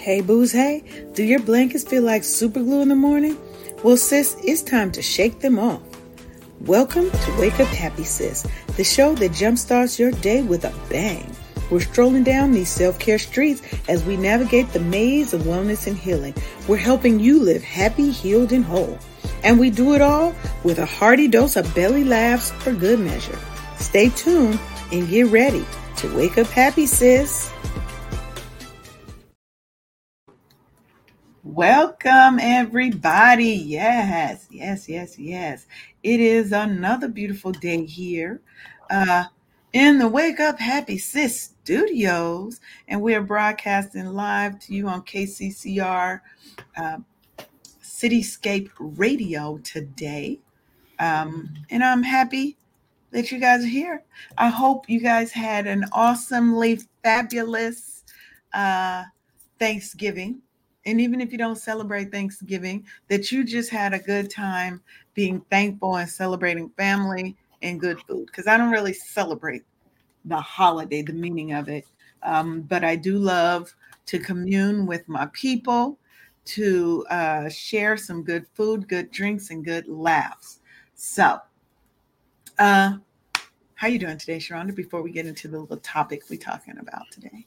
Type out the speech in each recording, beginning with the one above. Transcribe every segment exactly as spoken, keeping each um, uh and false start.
Hey booze, hey, do your blankets feel like super glue in the morning? Well, sis, it's time to shake them off. Welcome to Wake Up Happy, Sis, the show that jumpstarts your day with a bang. We're strolling down these self-care streets as we navigate the maze of wellness and healing. We're helping you live happy, healed, and whole. And we do it all with a hearty dose of belly laughs for good measure. Stay tuned and get ready to Wake Up Happy, Sis. Welcome, everybody. Yes, yes, yes, yes. It is another beautiful day here uh, in the Wake Up Happy Sis studios, and we are broadcasting live to you on K C C R uh, Cityscape Radio today. Um, and I'm happy that you guys are here. I hope you guys had an awesomely fabulous uh, Thanksgiving. And even if you don't celebrate Thanksgiving, that you just had a good time being thankful and celebrating family and good food. Because I don't really celebrate the holiday, the meaning of it. Um, but I do love to commune with my people, to uh, share some good food, good drinks, and good laughs. So uh, how you doing today, Sharonda, before we get into the little topic we're talking about today?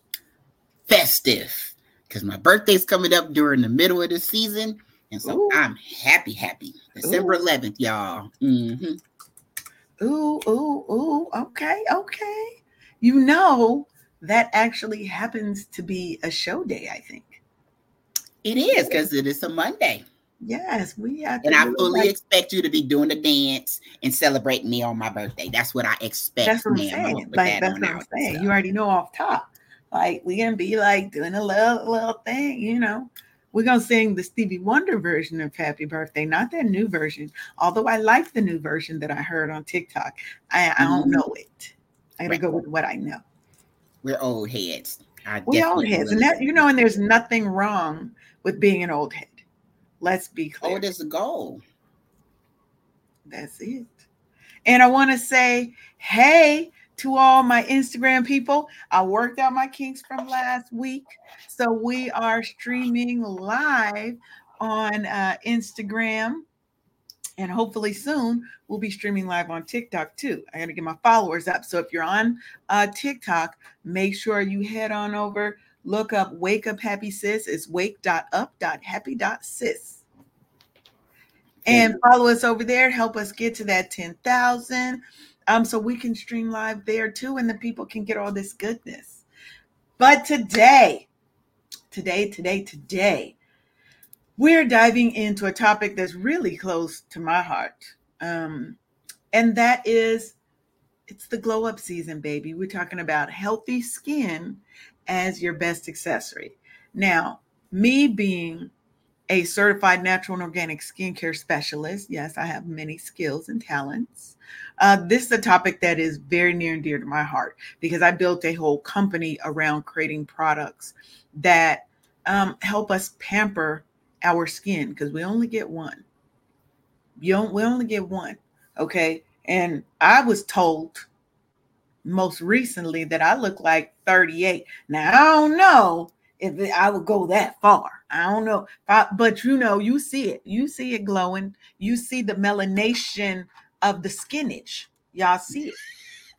Festive. Because my birthday's coming up during the middle of the season. And so ooh. I'm happy, happy. December ooh. eleventh, y'all. Mm-hmm. Ooh, ooh, ooh. Okay, okay. You know, that actually happens to be a show day, I think. It is, because it is a Monday. Yes, we are. And I fully like- expect you to be doing a dance and celebrating me on my birthday. That's what I expect. That's what I'm saying. Like, that that's what I'm out, saying. So. You already know off top. Like, we're going to be, like, doing a little, little thing, you know. We're going to sing the Stevie Wonder version of Happy Birthday, not that new version. Although I like the new version that I heard on TikTok. I, I don't know it. I got to right. go with what I know. We're old heads. I we're old heads. And, that, you know, and there's nothing wrong with being an old head. Let's be clear. Old is a goal. That's it. And I want to say, hey, to all my Instagram people, I worked out my kinks from last week. So we are streaming live on uh, Instagram. And hopefully soon we'll be streaming live on TikTok too. I got to get my followers up. So if you're on uh, TikTok, make sure you head on over. Look up Wake Up Happy Sis. It's wake dot up dot happy dot sis. And follow us over there. Help us get to that ten thousand. Um, so we can stream live there too, and the people can get all this goodness. But today, today, today, today, we're diving into a topic that's really close to my heart. Um, and that is, it's the glow up season, baby. We're talking about healthy skin as your best accessory. Now, me being a certified natural and organic skincare specialist. Yes, I have many skills and talents. Uh, this is a topic that is very near and dear to my heart because I built a whole company around creating products that um, help us pamper our skin because we only get one. You don't, we only get one, okay? And I was told most recently that I look like thirty-eight. Now, I don't know if I would go that far. I don't know. I, but, you know, you see it. You see it glowing. You see the melanation of the skinnage. Y'all see it.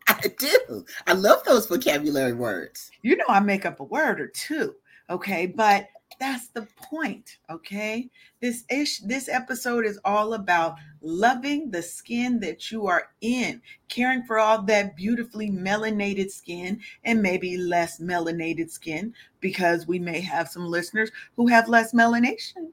I do. I love those vocabulary words. You know, I make up a word or two. Okay. But that's the point. Okay. This ish, this episode is all about loving the skin that you are in, caring for all that beautifully melanated skin and maybe less melanated skin, because we may have some listeners who have less melanation,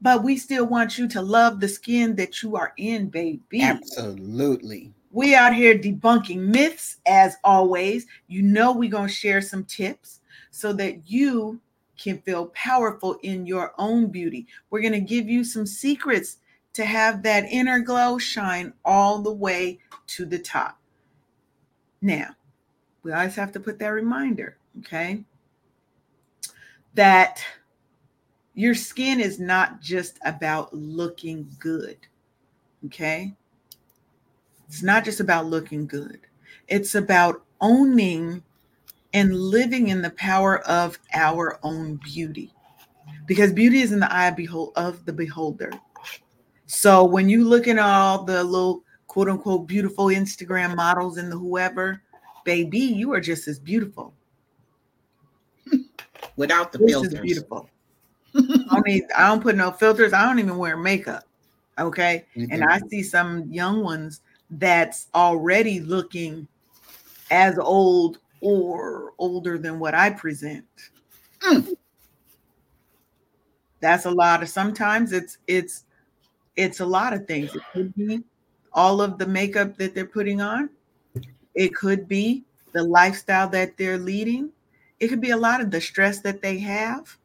but we still want you to love the skin that you are in, baby. Absolutely. We out here debunking myths as always. You know, we're going to share some tips so that you can feel powerful in your own beauty. We're going to give you some secrets to have that inner glow shine all the way to the top. Now, we always have to put that reminder, okay? That your skin is not just about looking good, okay? It's not just about looking good. It's about owning and living in the power of our own beauty. because beauty is in the eye of, behold, of the beholder. So when you look at all the little quote unquote beautiful Instagram models and the whoever, baby, you are just as beautiful. Without the this filters. Is beautiful. I don't need, I don't put no filters. I don't even wear makeup. Okay. Mm-hmm. And I see some young ones that's already looking as old or older than what I present. Mm. That's a lot of, sometimes it's, it's, it's a lot of things. It could be all of the makeup that they're putting on. It could be the lifestyle that they're leading. It could be a lot of the stress that they have,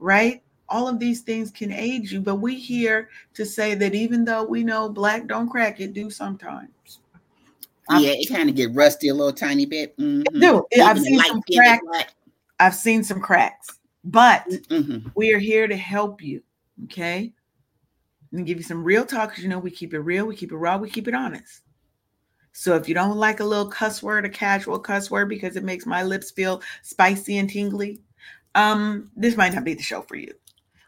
right? All of these things can age you, but we're here to say that even though we know black don't crack, it do sometimes. Yeah, it kind of get rusty a little tiny bit. Mm-hmm. It do. It, I've seen some cracks. I've seen some cracks, but mm-hmm. we are here to help you, okay? And give you some real talk, because you know we keep it real, we keep it raw, we keep it honest. So if you don't like a little cuss word, a casual cuss word, because it makes my lips feel spicy and tingly, um, this might not be the show for you.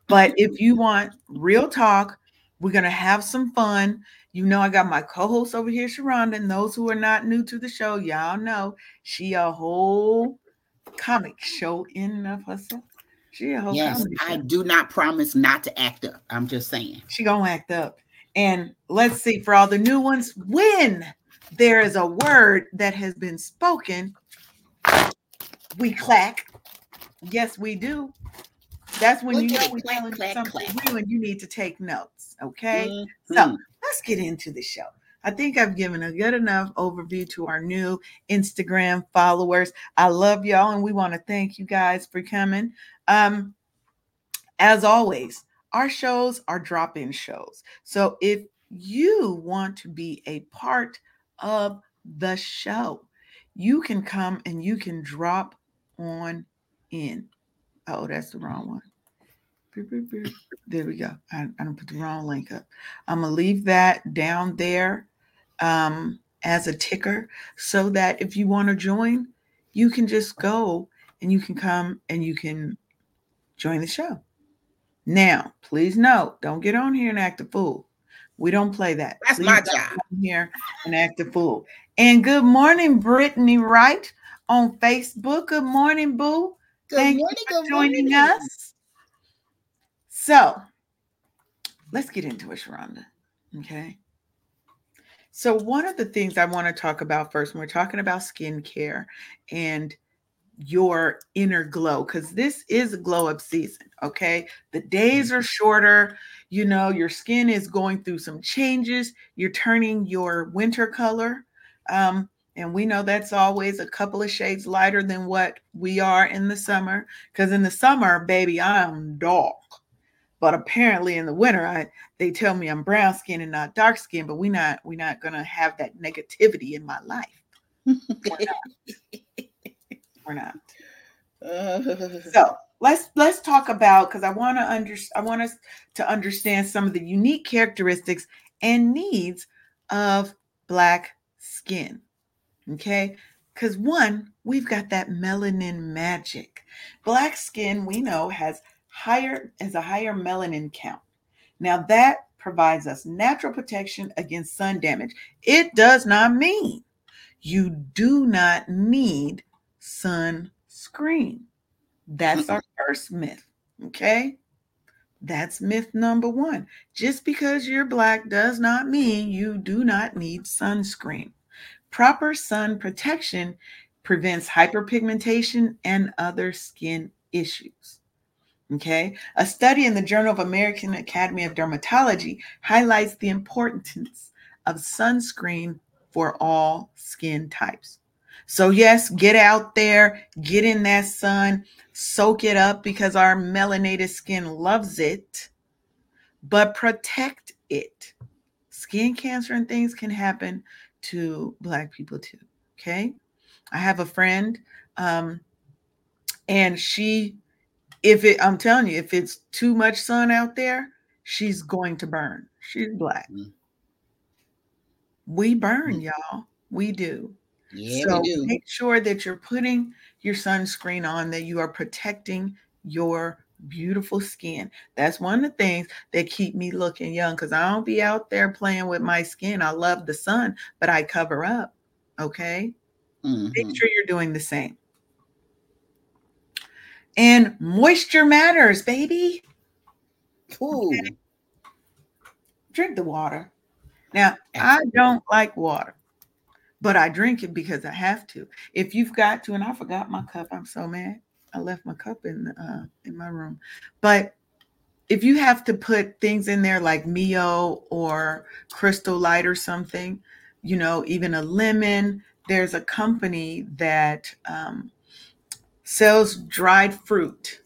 But if you want real talk, we're going to have some fun. You know, I got my co-host over here, Sharonda, and those who are not new to the show, y'all know she a whole comic show in of herself. She a whole yes, comic I show. Do not promise not to act up. I'm just saying. She going to act up. And let's see, for all the new ones, when there is a word that has been spoken, we clack. Yes, we do. That's when Look you know we're clack, telling clack, something clack. New and you need to take notes, okay? Mm-hmm. So let's get into the show. I think I've given a good enough overview to our new Instagram followers. I love y'all, and we want to thank you guys for coming. Um, as always, our shows are drop-in shows. So if you want to be a part of the show, you can come and you can drop on in. Oh, that's the wrong one. There we go. I, I don't put the wrong link up. I'm going to leave that down there um, as a ticker so that if you want to join, you can just go and you can come and you can join the show. Now, please note, don't get on here and act a fool. We don't play that. That's please my job. Come here and act a fool. And good morning, Brittany Wright on Facebook. Good morning, boo. Good Thank morning, you for joining morning. Us. So let's get into it, Sharonda. Okay. So one of the things I want to talk about first, when we're talking about skincare and your inner glow, because this is glow up season. Okay. The days are shorter. You know, your skin is going through some changes. You're turning your winter color. Um, And we know that's always a couple of shades lighter than what we are in the summer. Because in the summer, baby, I'm dark. But apparently in the winter, I they tell me I'm brown skin and not dark skin. But we're not, we're not going to have that negativity in my life. We're not. We're not. So let's let's talk about, because I want to under, I want us to understand some of the unique characteristics and needs of Black skin. Okay, because one, we've got that melanin magic. Black skin, we know, has higher has a higher melanin count. Now that provides us natural protection against sun damage. It does not mean you do not need sunscreen. That's our first myth. Okay, that's myth number one. Just because you're black does not mean you do not need sunscreen. Proper sun protection prevents hyperpigmentation and other skin issues. Okay. A study in the Journal of American Academy of Dermatology highlights the importance of sunscreen for all skin types. So yes, get out there, get in that sun, soak it up because our melanated skin loves it, but protect it. Skin cancer and things can happen to Black people too, okay? I have a friend, um, and she, if it, I'm telling you, if it's too much sun out there, she's going to burn. She's Black. Mm. We burn, mm. y'all. We do. Yeah, so we do. Make sure that you're putting your sunscreen on, that you are protecting your beautiful skin. That's one of the things that keep me looking young, because I don't be out there playing with my skin. I love the sun, but I cover up. Okay. Mm-hmm. Make sure you're doing the same. And moisture matters, baby. Ooh. Okay. Drink the water. Now, I don't like water, but I drink it because I have to. If you've got to, and I forgot my cup. I'm so mad. I left my cup in uh, in my room. But if you have to put things in there like Mio or Crystal Light or something, you know, even a lemon, there's a company that um, sells dried fruit.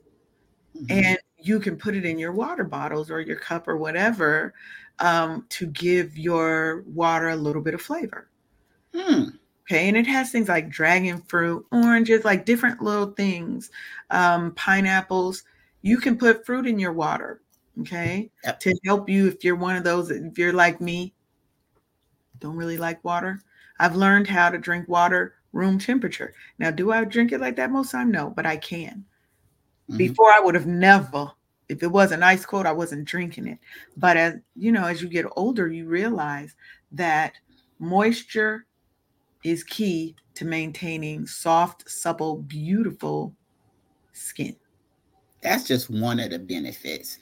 Mm-hmm. And you can put it in your water bottles or your cup or whatever um, to give your water a little bit of flavor. Hmm. Okay, and it has things like dragon fruit, oranges, like different little things, um, pineapples. You can put fruit in your water, okay, yep. to help you if you're one of those, if you're like me, don't really like water. I've learned how to drink water room temperature. Now, do I drink it like that most time? No, but I can. Mm-hmm. Before, I would have never, if it wasn't ice cold, I wasn't drinking it. But as you know, as you get older, you realize that moisture is key to maintaining soft, supple, beautiful skin. That's just one of the benefits.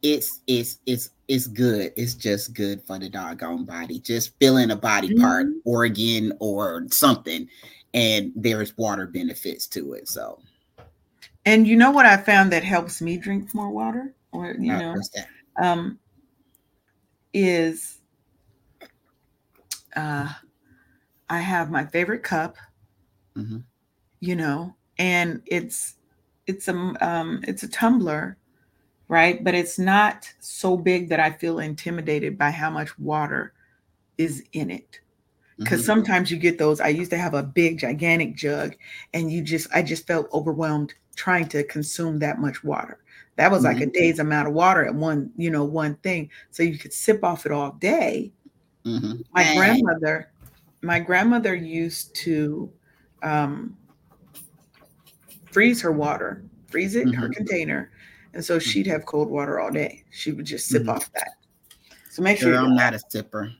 It's it's it's it's good. It's just good for the doggone body. Just feeling a body mm-hmm. part, organ or something, and there's water benefits to it. So, and you know what I found that helps me drink more water, or you oh, know, um, is uh. I have my favorite cup, mm-hmm. you know, and it's, it's, a, um, it's a tumbler, right? But it's not so big that I feel intimidated by how much water is in it. Because mm-hmm. sometimes you get those, I used to have a big, gigantic jug and you just, I just felt overwhelmed trying to consume that much water. That was mm-hmm. like a day's amount of water at one, you know, one thing. So you could sip off it all day. Mm-hmm. My hey. grandmother... My grandmother used to um, freeze her water, freeze it in mm-hmm. her container. And so she'd have cold water all day. She would just sip mm-hmm. off that. So make sure Girl, you're I'm not a sipper.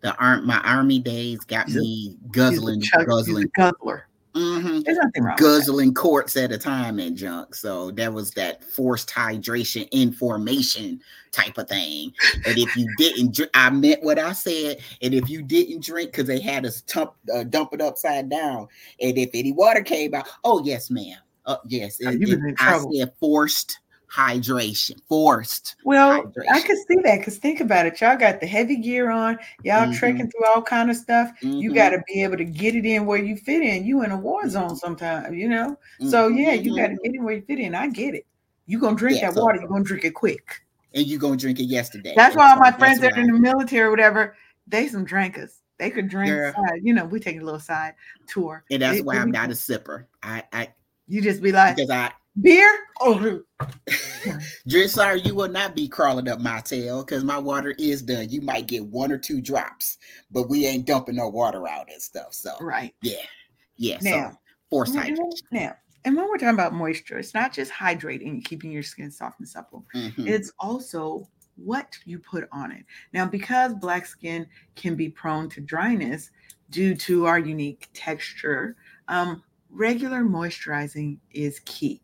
The ar- My army days got he's me a, guzzling. He's a chug, guzzling. He's a guzzler. Mm-hmm. There's nothing wrong guzzling with that. Quarts at a time and junk. So there was that forced hydration information type of thing. And if you didn't drink, I meant what I said. And if you didn't drink, because they had us dump, uh, dump it upside down. And if any water came out, oh, yes, ma'am. Oh, yes. It, it, in I trouble. said forced hydration. Forced. Well, hydration. I could see that because think about it. Y'all got the heavy gear on. Y'all mm-hmm. trekking through all kind of stuff. Mm-hmm. You got to be able to get it in where you fit in. You in a war zone sometimes, you know? Mm-hmm. So, yeah, you mm-hmm. got to get in where you fit in. I get it. You're going to drink yeah, that so, water. You're going to drink it quick. And you're going to drink it yesterday. That's why all my friends that are in the military or whatever, they some drinkers. They could drink. Side. You know, we take a little side tour. And that's it, why I'm not a sipper. I, I, You just be like. Because I. Beer? Oh, just sorry, you will not be crawling up my tail because my water is done. You might get one or two drops, but we ain't dumping no water out and stuff. So, right. Yeah. Yeah. Now, so, forced hydration. Now, and when we're talking about moisture, it's not just hydrating and keeping your skin soft and supple. Mm-hmm. It's also what you put on it. Now, because Black skin can be prone to dryness due to our unique texture, um, regular moisturizing is key.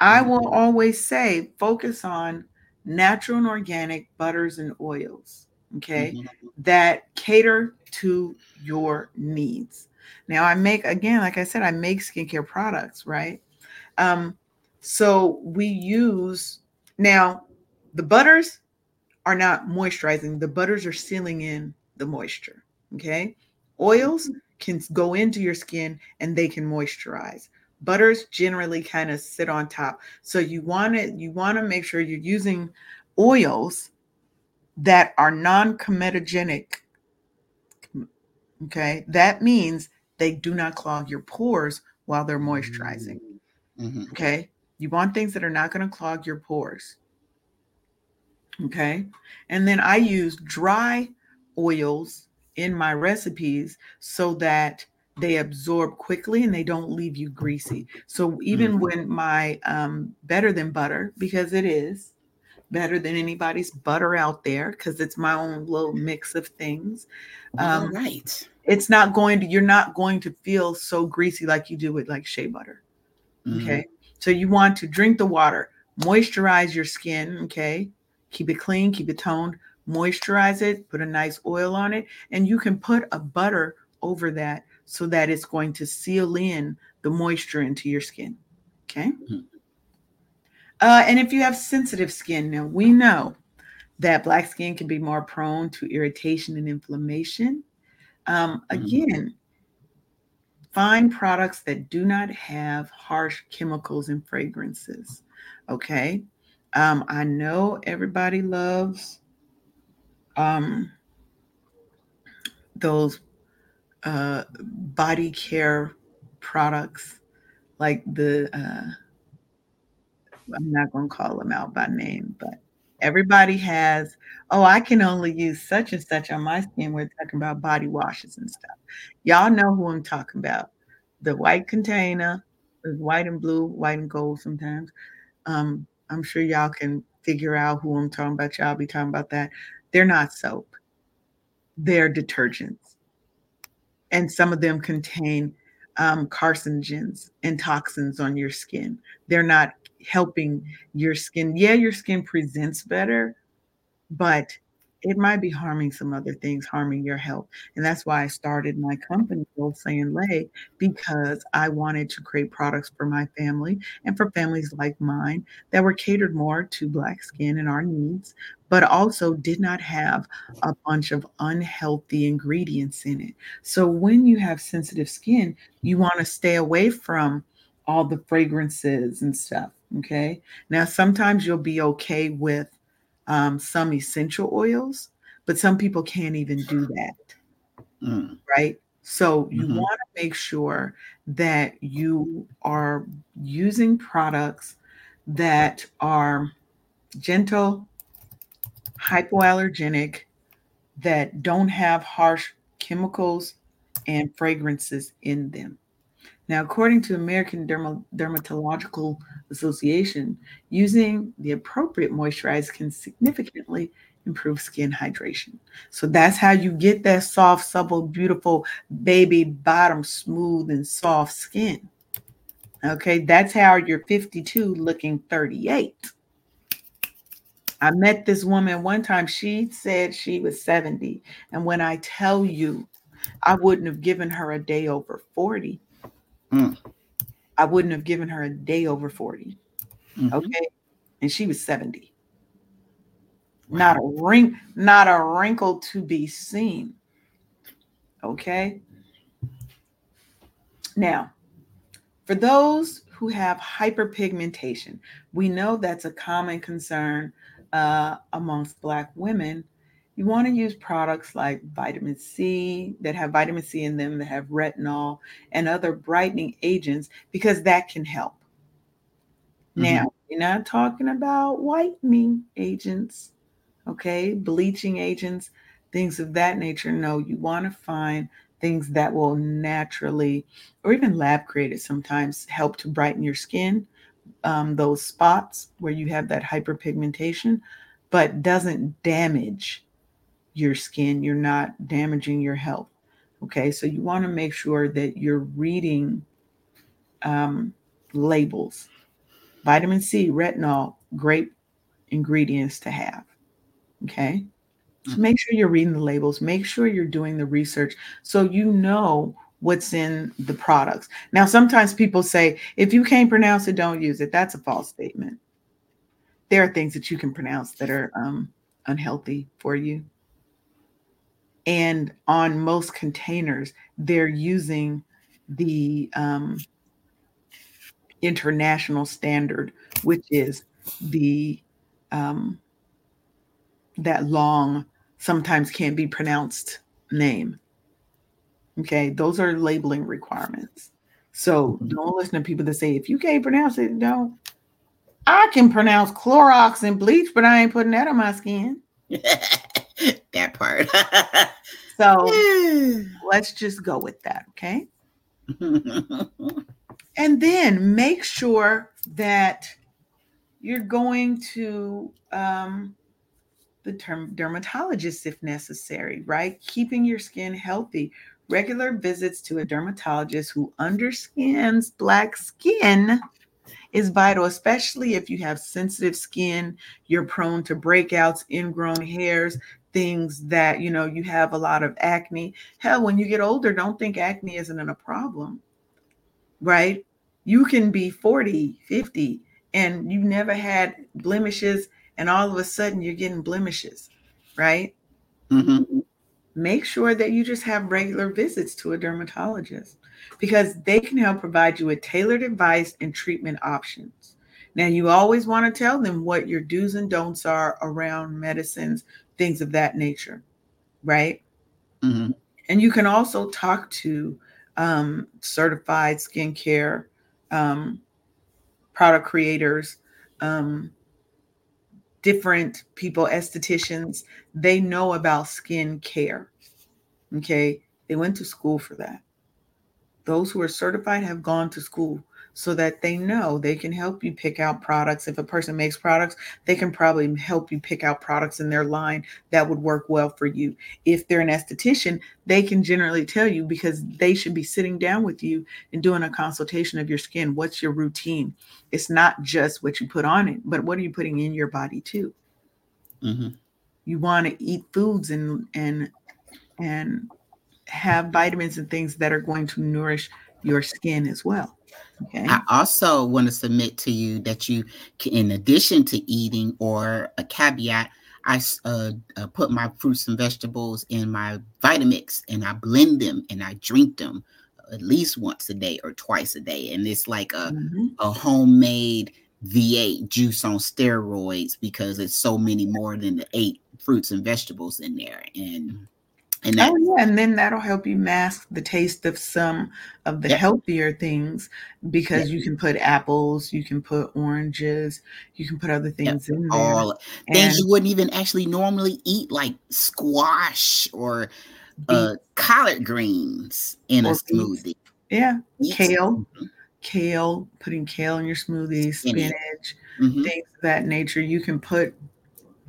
I will always say, focus on natural and organic butters and oils, okay, mm-hmm. that cater to your needs. Now, I make, again, like I said, I make skincare products, right? Um, so we use, now, the butters are not moisturizing. The butters are sealing in the moisture, okay? Oils can go into your skin and they can moisturize. Butters generally kind of sit on top. So you want to you want to make sure you're using oils that are non-comedogenic. Okay, that means they do not clog your pores while they're moisturizing. Mm-hmm. Okay, you want things that are not going to clog your pores. Okay, and then I use dry oils in my recipes so that they absorb quickly and they don't leave you greasy. So even mm-hmm. when my um, better than butter, because it is better than anybody's butter out there, because it's my own little mix of things. Um, All right. It's not going to, you're not going to feel so greasy like you do with like shea butter. Mm-hmm. Okay. So you want to drink the water, moisturize your skin. Okay. Keep it clean, keep it toned, moisturize it, put a nice oil on it, and you can put a butter over that so that it's going to seal in the moisture into your skin. Okay. Mm-hmm. Uh, and if you have sensitive skin, now we know that Black skin can be more prone to irritation and inflammation. Um, again, mm-hmm. find products that do not have harsh chemicals and fragrances. Okay. Um, I know everybody loves um, those uh, body care products, like the, uh, I'm not going to call them out by name, but everybody has, oh, I can only use such and such on my skin. We're talking about body washes and stuff. Y'all know who I'm talking about. The white container, white and blue, white and gold sometimes. Um, I'm sure y'all can figure out who I'm talking about. Y'all be talking about that. They're not soap. They're detergents. And some of them contain um, carcinogens and toxins on your skin. They're not helping your skin. Yeah, your skin presents better, but it might be harming some other things, harming your health. And that's why I started my company, Say and Lake, because I wanted to create products for my family and for families like mine that were catered more to Black skin and our needs, but also did not have a bunch of unhealthy ingredients in it. So when you have sensitive skin, you want to stay away from all the fragrances and stuff. Okay. Now, sometimes you'll be okay with um, some essential oils, but some people can't even do that. Mm. Right. So mm-hmm. you want to make sure that you are using products that are gentle, hypoallergenic, that don't have harsh chemicals and fragrances in them. Now, according to American Derm- Dermatological Association, using the appropriate moisturizer can significantly improve skin hydration. So that's how you get that soft, supple, beautiful baby bottom, smooth and soft skin. Okay, that's how you're fifty-two looking thirty-eight. I met this woman one time. She said she was seventy. And when I tell you, I wouldn't have given her a day over forty. Mm. I wouldn't have given her a day over forty. Mm-hmm. Okay. And she was seventy. Wow. Not a wrinkle, not a wrinkle to be seen. Okay. Now, for those who have hyperpigmentation, we know that's a common concern uh, amongst Black women. You want to use products like vitamin C that have vitamin C in them, that have retinol and other brightening agents, because that can help. Mm-hmm. Now, we're not talking about whitening agents, okay, bleaching agents, things of that nature. No, you want to find things that will naturally, or even lab created sometimes, help to brighten your skin, um, those spots where you have that hyperpigmentation, but doesn't damage your skin. You're not damaging your health. Okay. So you want to make sure that you're reading um, labels. Vitamin C, retinol, great ingredients to have. Okay. So make sure you're reading the labels. Make sure you're doing the research so you know what's in the products. Now, sometimes people say, if you can't pronounce it, don't use it. That's a false statement. There are things that you can pronounce that are um, unhealthy for you. And on most containers, they're using the um, international standard, which is the um, that long, sometimes can't be pronounced name. Okay, those are labeling requirements. So don't listen to people that say, if you can't pronounce it, don't. I can pronounce Clorox and bleach, but I ain't putting that on my skin. That part. So let's just go with that. Okay. And then make sure that you're going to um, the term dermatologist if necessary, right? Keeping your skin healthy. Regular visits to a dermatologist who understands Black skin is vital, especially if you have sensitive skin, you're prone to breakouts, ingrown hairs, things that, you know, you have a lot of acne. Hell, when you get older, don't think acne isn't a problem, right? You can be forty, fifty, and you never had blemishes, and all of a sudden you're getting blemishes, right? Mm-hmm. Make sure that you just have regular visits to a dermatologist because they can help provide you with tailored advice and treatment options. Now, you always want to tell them what your do's and don'ts are around medicines, things of that nature, right? Mm-hmm. And you can also talk to um, certified skincare um, product creators, um, different people, estheticians. They know about skincare, okay? They went to school for that. Those who are certified have gone to school so that they know they can help you pick out products. If a person makes products, they can probably help you pick out products in their line that would work well for you. If they're an esthetician, they can generally tell you because they should be sitting down with you and doing a consultation of your skin. What's your routine? It's not just what you put on it, but what are you putting in your body too? Mm-hmm. You want to eat foods and, and, and have vitamins and things that are going to nourish your skin as well. Okay. I also want to submit to you that you, in addition to eating, or a caveat, I uh, uh, put my fruits and vegetables in my Vitamix and I blend them and I drink them at least once a day or twice a day. And it's like a, mm-hmm. a homemade V eight juice on steroids because it's so many more than the eight fruits and vegetables in there. And And, that, oh, yeah. and then that'll help you mask the taste of some of the yeah. healthier things because yeah. you can put apples, you can put oranges, you can put other things yeah. in there. All things and, you wouldn't even actually normally eat, like squash or uh, collard greens in a smoothie. Beets. Yeah, beets. kale, mm-hmm. kale, putting kale in your smoothies, spinach, spinach mm-hmm. things of that nature. You can put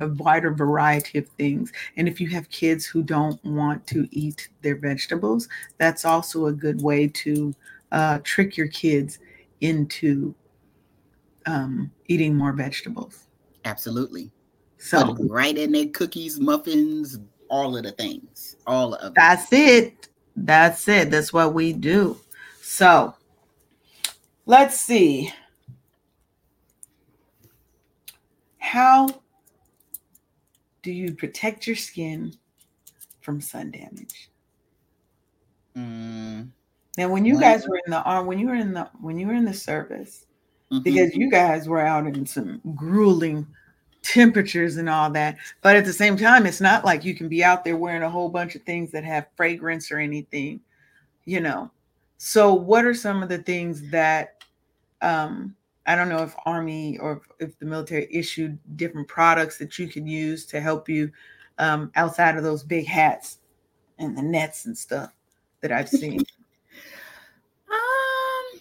a wider variety of things. And if you have kids who don't want to eat their vegetables, that's also a good way to uh, trick your kids into um, eating more vegetables. Absolutely. So right in their cookies, muffins, all of the things, all of that's it. That's it. That's what we do. So let's see. How do you protect your skin from sun damage? Mm. Now, when you guys were in the arm, when you were in the when you were in the service, mm-hmm. because you guys were out in some grueling temperatures and all that, but at the same time, it's not like you can be out there wearing a whole bunch of things that have fragrance or anything, you know. So, what are some of the things that um, I don't know if Army or if the military issued different products that you can use to help you um, outside of those big hats and the nets and stuff that I've seen? um,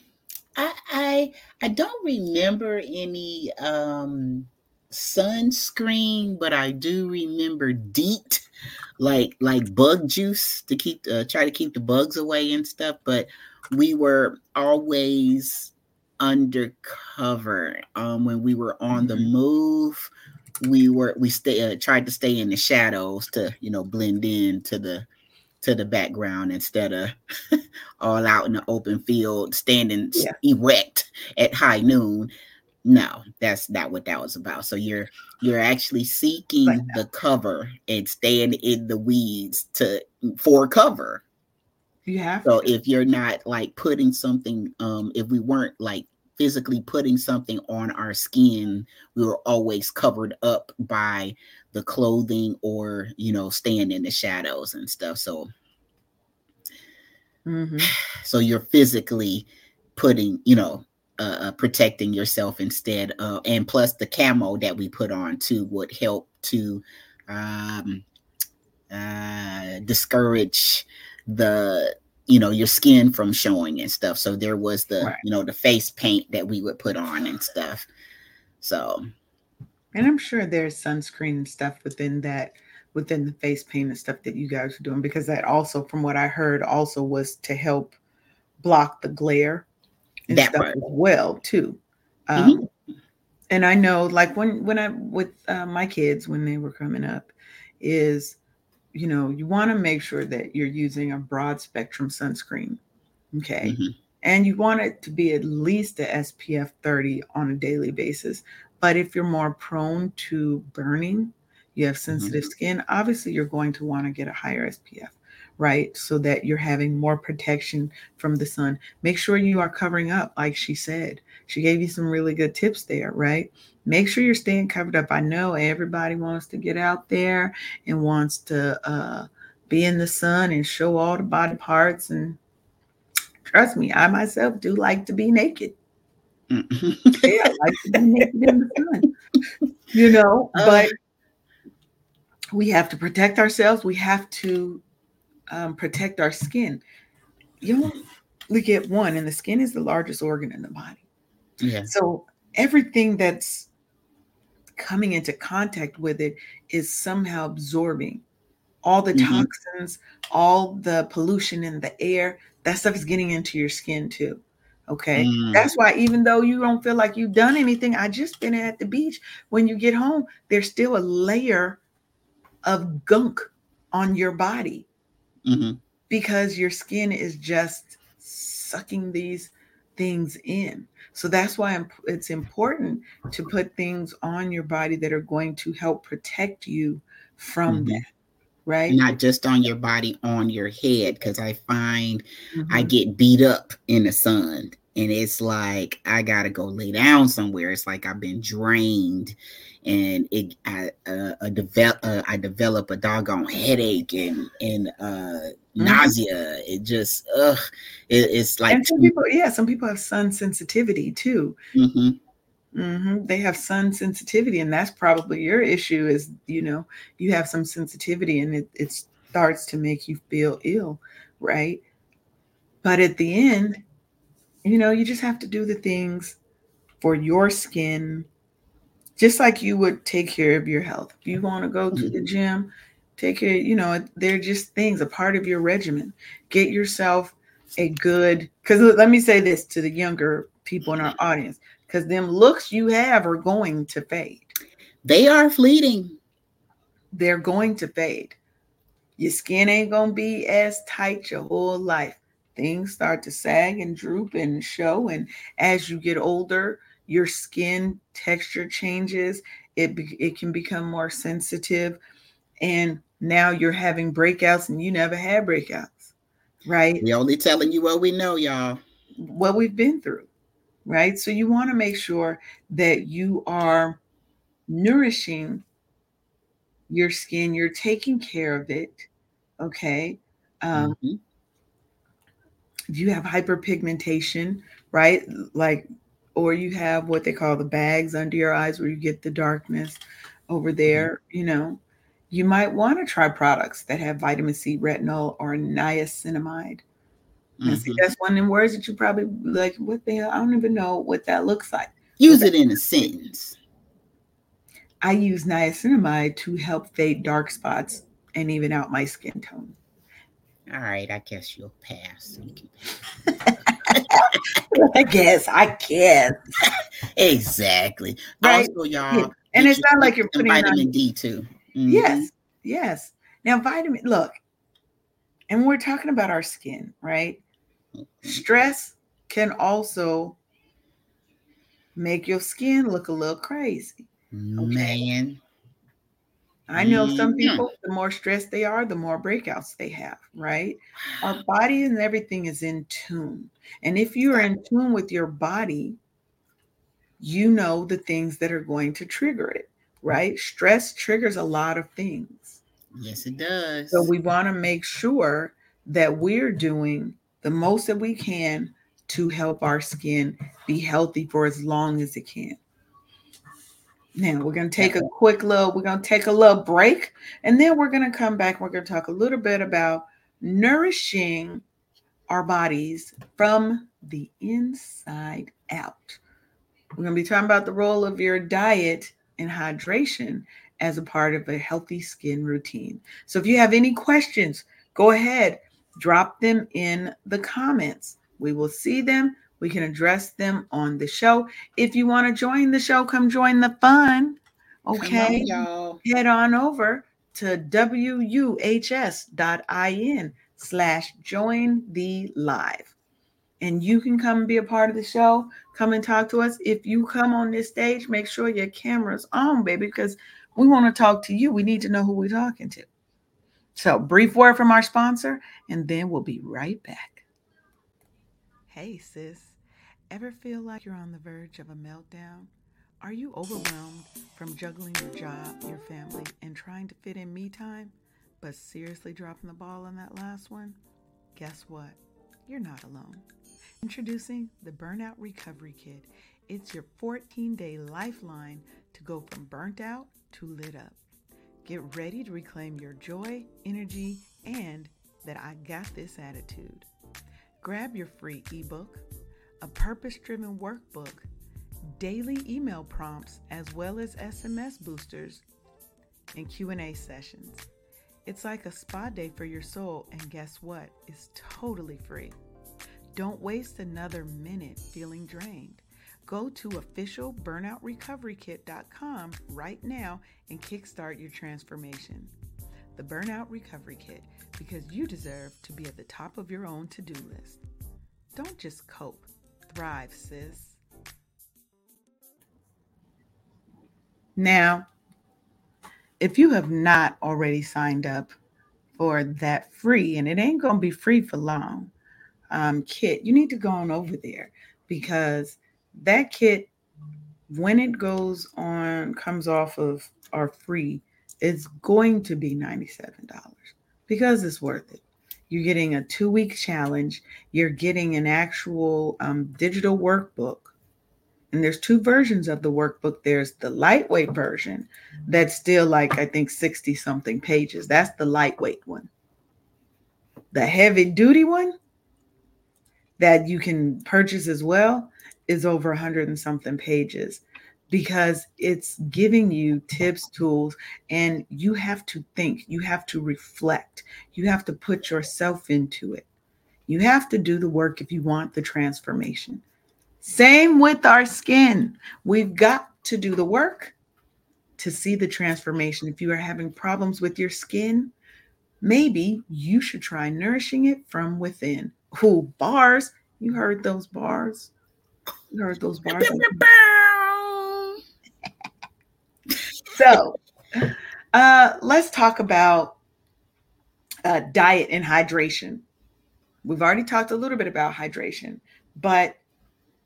I, I I don't remember any um, sunscreen, but I do remember DEET, like like bug juice to keep uh, try to keep the bugs away and stuff. But we were always undercover. Um, when we were on the move, we were we stay uh, tried to stay in the shadows to you know blend in to the to the background instead of all out in the open field standing yeah. erect at high noon. No, that's not what that was about. So you're you're actually seeking like the cover and staying in the weeds to for cover. You have so to. If you're not like putting something, um, if we weren't like physically putting something on our skin, we were always covered up by the clothing or, you know, staying in the shadows and stuff. So, mm-hmm. so you're physically putting, you know, uh, protecting yourself instead. Uh, and plus the camo that we put on too would help to um, uh, discourage the you know, your skin from showing and stuff. So there was the, right. you know, the face paint that we would put on and stuff. So. And I'm sure there's sunscreen and stuff within that, within the face paint and stuff that you guys are doing, because that also, from what I heard, also was to help block the glare and that stuff part. As well, too. Um, mm-hmm. And I know, like when, when I, with uh, my kids, when they were coming up is, you know, you want to make sure that you're using a broad spectrum sunscreen. Okay. Mm-hmm. And you want it to be at least a S P F thirty on a daily basis. But if you're more prone to burning, you have sensitive mm-hmm. skin, obviously you're going to want to get a higher S P F, right? So that you're having more protection from the sun. Make sure you are covering up, like she said. She gave you some really good tips there, right? Make sure you're staying covered up. I know everybody wants to get out there and wants to uh, be in the sun and show all the body parts. And trust me, I myself do like to be naked. Mm-hmm. Yeah, I like to be naked in the sun, you know, but um, we have to protect ourselves. We have to um, protect our skin. You only get one, and the skin is the largest organ in the body. Yeah. So everything that's coming into contact with it is somehow absorbing all the mm-hmm. toxins, all the pollution in the air. That stuff is getting into your skin too. Okay. Mm. That's why, even though you don't feel like you've done anything, I just been at the beach. When you get home, there's still a layer of gunk on your body mm-hmm. because your skin is just sucking these things in. So that's why it's important to put things on your body that are going to help protect you from mm-hmm. that, right? Not just on your body, on your head, because I find mm-hmm. I get beat up in the sun, and it's like I gotta go lay down somewhere. It's like I've been drained, and it I uh, a develop uh, I develop a doggone headache and and uh, Mm-hmm. nausea. It just ugh it, it's like some people, yeah some people have sun sensitivity too. Mm-hmm. Mm-hmm. They have sun sensitivity, and that's probably your issue, is, you know, you have some sensitivity, and it, it starts to make you feel ill, right? But at the end, you know, you just have to do the things for your skin, just like you would take care of your health. If you want to go to the gym, take care, you know, they're just things, a part of your regimen. Get yourself a good, because let me say this to the younger people in our audience, because them looks you have are going to fade. They are fleeting. They're going to fade. Your skin ain't going to be as tight your whole life. Things start to sag and droop and show. And as you get older, your skin texture changes. It, it can become more sensitive. And now you're having breakouts, and you never had breakouts, right? We're only telling you what we know, y'all. What we've been through, right? So you want to make sure that you are nourishing your skin. You're taking care of it, okay? Um, mm-hmm. If you have hyperpigmentation, right? Like, or you have what they call the bags under your eyes, where you get the darkness over there, mm-hmm. you know. You might want to try products that have vitamin C, retinol, or niacinamide. Mm-hmm. See, that's one of them words that you probably like, what the hell? I don't even know what that looks like. Use it in a sentence. I use niacinamide to help fade dark spots and even out my skin tone. All right, I guess you'll pass. I guess, I guess. Exactly. Right? Also, y'all. Yeah. And it's not like you're putting vitamin on- D too. Mm-hmm. Yes. Yes. Now, vitamin, look, and we're talking about our skin, right? Mm-hmm. Stress can also make your skin look a little crazy. Okay? Man. I know mm-hmm. some people, the more stressed they are, the more breakouts they have, right? Our body and everything is in tune. And if you are in tune with your body, you know the things that are going to trigger it. Right? Stress triggers a lot of things. Yes, it does. So we want to make sure that we're doing the most that we can to help our skin be healthy for as long as it can. Now we're going to take a quick little, we're going to take a little break, and then we're going to come back. We're going to talk a little bit about nourishing our bodies from the inside out. We're going to be talking about the role of your diet and hydration as a part of a healthy skin routine. So if you have any questions, go ahead, drop them in the comments. We will see them. We can address them on the show. If you want to join the show, come join the fun. Okay, on, y'all. Head on over to wuhs.in slash join the live. And you can come and be a part of the show. Come and talk to us. If you come on this stage, make sure your camera's on, baby, because we want to talk to you. We need to know who we're talking to. So brief word from our sponsor, and then we'll be right back. Hey, sis. Ever feel like you're on the verge of a meltdown? Are you overwhelmed from juggling your job, your family, and trying to fit in me time, but seriously dropping the ball on that last one? Guess what? You're not alone. Introducing the Burnout Recovery Kit. It's your fourteen-day lifeline to go from burnt out to lit up. Get ready to reclaim your joy, energy, and that I got this attitude. Grab your free ebook, a purpose-driven workbook, daily email prompts, as well as S M S boosters and Q and A sessions. It's like a spa day for your soul, and guess what? It's totally free. Don't waste another minute feeling drained. Go to official burnout recovery kit dot com right now and kickstart your transformation. The Burnout Recovery Kit, because you deserve to be at the top of your own to-do list. Don't just cope. Thrive, sis. Now, if you have not already signed up for that free, and it ain't going to be free for long, Um, kit, you need to go on over there, because that kit, when it goes on, comes off of our free, it's going to be ninety-seven dollars, because it's worth it. You're getting a two week challenge. You're getting an actual um, digital workbook. And there's two versions of the workbook. There's the lightweight version that's still like, I think, sixty something pages. That's the lightweight one. The heavy duty one that you can purchase as well is over one hundred and something pages, because it's giving you tips, tools, and you have to think, you have to reflect, you have to put yourself into it. You have to do the work if you want the transformation. Same with our skin. We've got to do the work to see the transformation. If you are having problems with your skin, maybe you should try nourishing it from within. Who bars? You heard those bars. You heard those bars. So uh, let's talk about uh, diet and hydration. We've already talked a little bit about hydration, but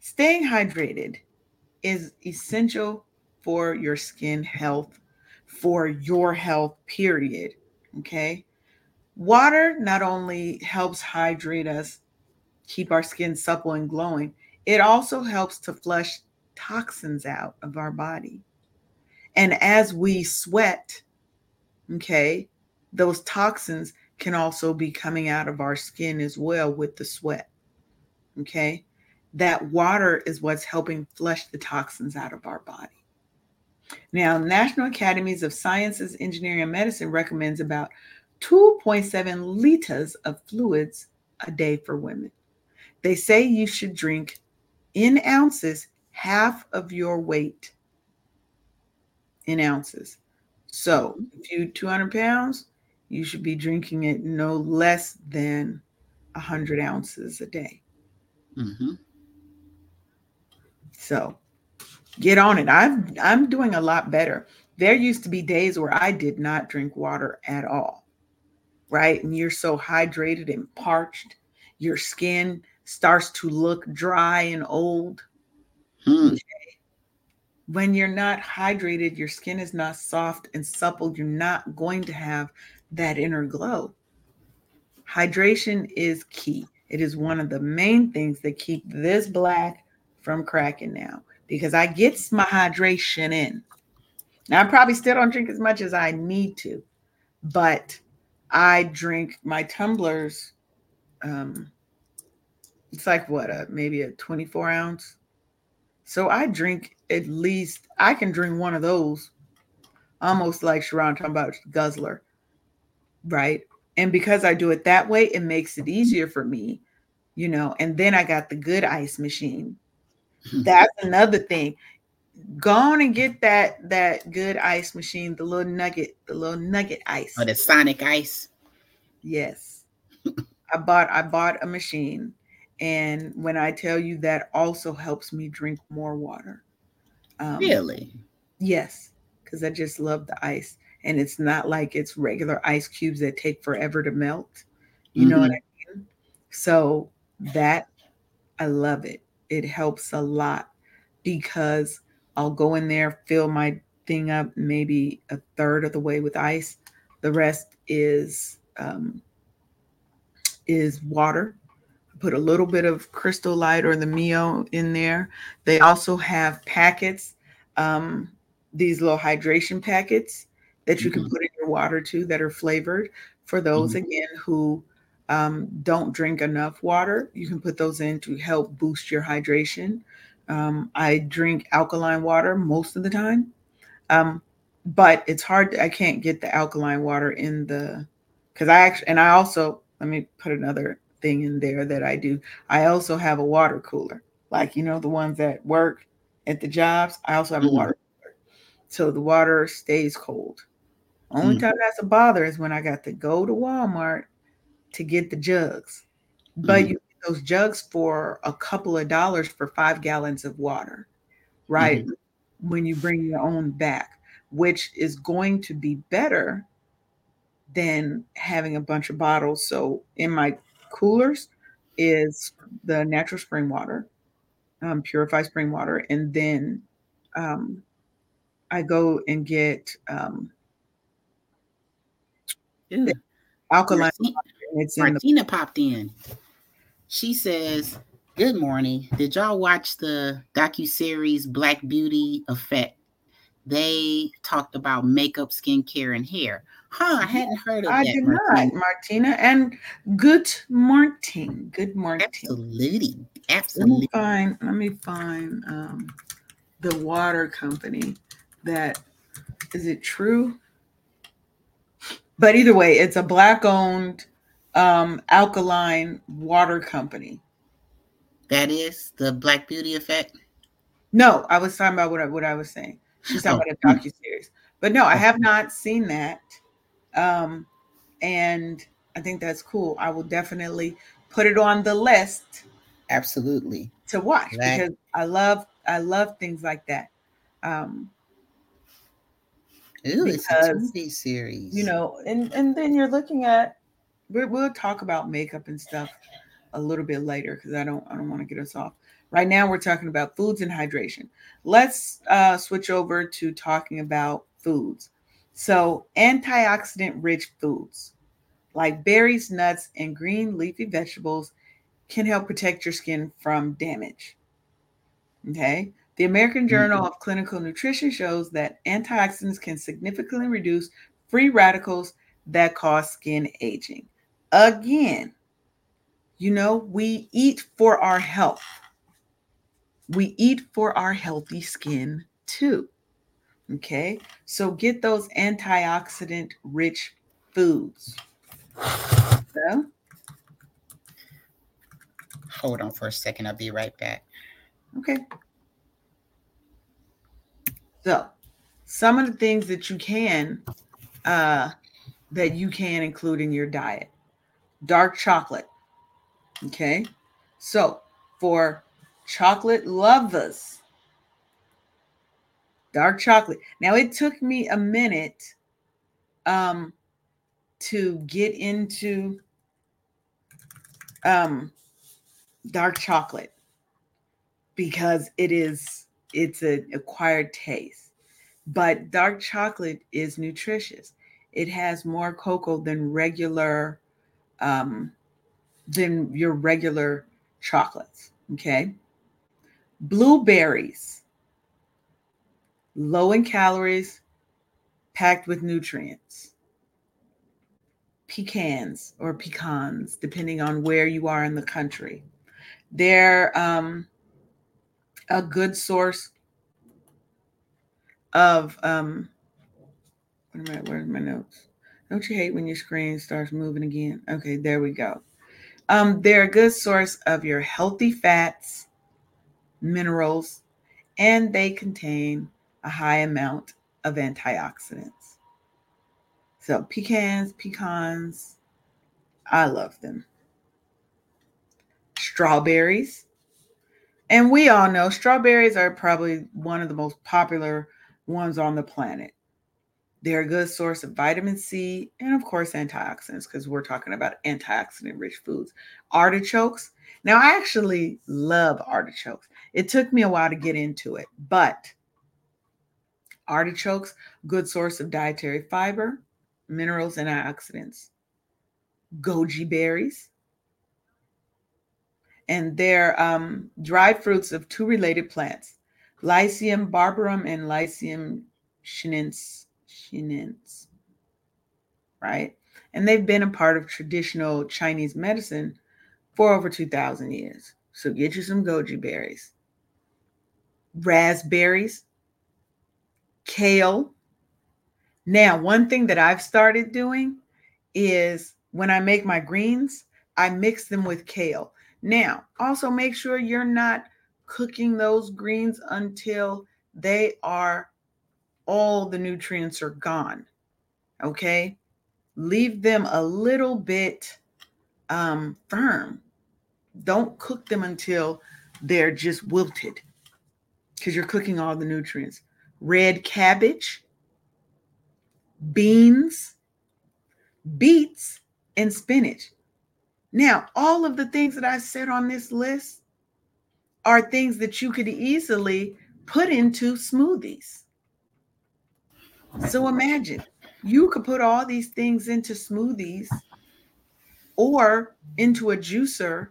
staying hydrated is essential for your skin health, for your health, period. Okay. Water not only helps hydrate us, keep our skin supple and glowing, it also helps to flush toxins out of our body. And as we sweat, okay, those toxins can also be coming out of our skin as well with the sweat, okay? That water is what's helping flush the toxins out of our body. Now, National Academies of Sciences, Engineering and Medicine recommends about two point seven liters of fluids a day for women. They say you should drink in ounces half of your weight in ounces. So if you're two hundred pounds, you should be drinking it no less than one hundred ounces a day. Mm-hmm. So get on it. I've, I'm doing a lot better. There used to be days where I did not drink water at all. Right? And you're so hydrated and parched, your skin starts to look dry and old. Hmm. Okay. When you're not hydrated, your skin is not soft and supple. You're not going to have that inner glow. Hydration is key. It is one of the main things that keep this black from cracking now, because I get my hydration in. Now, I probably still don't drink as much as I need to, but I drink my tumblers um, It's like what, a, maybe a twenty-four ounce. So I drink at least, I can drink one of those, almost like Sharon talking about guzzler, right? And because I do it that way, it makes it easier for me, you know. And then I got the good ice machine. That's another thing. Go on and get that that good ice machine, the little nugget, the little nugget ice. Oh, the Sonic ice. Yes. I bought I bought a machine. And when I tell you that also helps me drink more water. Um, really? Yes. Because I just love the ice. And it's not like it's regular ice cubes that take forever to melt. You mm-hmm. know what I mean? So that, I love it. It helps a lot because I'll go in there, fill my thing up maybe a third of the way with ice. The rest is um, is water. Put a little bit of Crystal Light or the Mio in there. They also have packets, um, these little hydration packets that you mm-hmm. can put in your water too, that are flavored. For those, mm-hmm. again, who um, don't drink enough water, you can put those in to help boost your hydration. Um, I drink alkaline water most of the time, um, but it's hard. To, I can't get the alkaline water in the, because I actually, and I also, let me put another thing in there that I do. I also have a water cooler, like, you know, the ones that work at the jobs. I also have mm-hmm. a water cooler. So the water stays cold. Only mm-hmm. time that's a bother is when I got to go to Walmart to get the jugs. But mm-hmm. you get those jugs for a couple of dollars for five gallons of water, right? Mm-hmm. When you bring your own back, which is going to be better than having a bunch of bottles. So in my coolers is the natural spring water, um, purified spring water. And then um, I go and get um, the alkaline Martina, water. It's in Martina the- popped in. She says, good morning. Did y'all watch the docuseries Black Beauty Effect? They talked about makeup, skincare, and hair. Huh, I hadn't heard of I that. I did not, Martina. And good morning. Good morning. Absolutely. Absolutely. Let me find, let me find um, the water company that, is it true? But either way, it's a Black-owned um, alkaline water company. That is the Black Beauty Effect? No, I was talking about what I, what I was saying. She's talking oh. about a docuseries. But no, I have not seen that. Um, and I think that's cool. I will definitely put it on the list. Absolutely. To watch, Black. Because I love, I love things like that. Um, Ooh, because, it's a T V series, you know, and, and then you're looking at, we're, we'll talk about makeup and stuff a little bit later. Cause I don't, I don't want to get us off. Right now we're talking about foods and hydration. Let's uh, switch over to talking about foods. So antioxidant-rich foods like berries, nuts, and green leafy vegetables can help protect your skin from damage. Okay. The American Journal mm-hmm. of Clinical Nutrition shows that antioxidants can significantly reduce free radicals that cause skin aging. Again, you know, we eat for our health. We eat for our healthy skin too. Okay, so get those antioxidant rich foods. So, hold on for a second. I'll be right back. Okay. So some of the things that you can, uh, that you can include in your diet, dark chocolate. Okay. So for chocolate lovers, dark chocolate. Now, it took me a minute um, to get into um, dark chocolate because it is, it's an acquired taste. But dark chocolate is nutritious. It has more cocoa than regular, um, than your regular chocolates, okay? Blueberries. Low in calories, packed with nutrients. Pecans or pecans, depending on where you are in the country. They're um, a good source of, um, what am I, where's my notes? Don't you hate when your screen starts moving again? Okay, there we go. Um, they're a good source of your healthy fats, minerals, and they contain a high amount of antioxidants. So pecans, pecans, I love them. Strawberries. And we all know strawberries are probably one of the most popular ones on the planet. They're a good source of vitamin C and, of course, antioxidants, because we're talking about antioxidant-rich foods. Artichokes. Now, I actually love artichokes. It took me a while to get into it, but artichokes, good source of dietary fiber, minerals, and antioxidants. Goji berries. And they're um, dried fruits of two related plants, Lycium barbarum and Lycium chinense. Chinense, right? And they've been a part of traditional Chinese medicine for over two thousand years. So get you some goji berries, raspberries, kale. Now, one thing that I've started doing is when I make my greens, I mix them with kale. Now, also make sure you're not cooking those greens until they are all the nutrients are gone, okay? Leave them a little bit um, firm. Don't cook them until they're just wilted because you're cooking all the nutrients. Red cabbage, beans, beets, and spinach. Now, all of the things that I said on this list are things that you could easily put into smoothies. So imagine you could put all these things into smoothies or into a juicer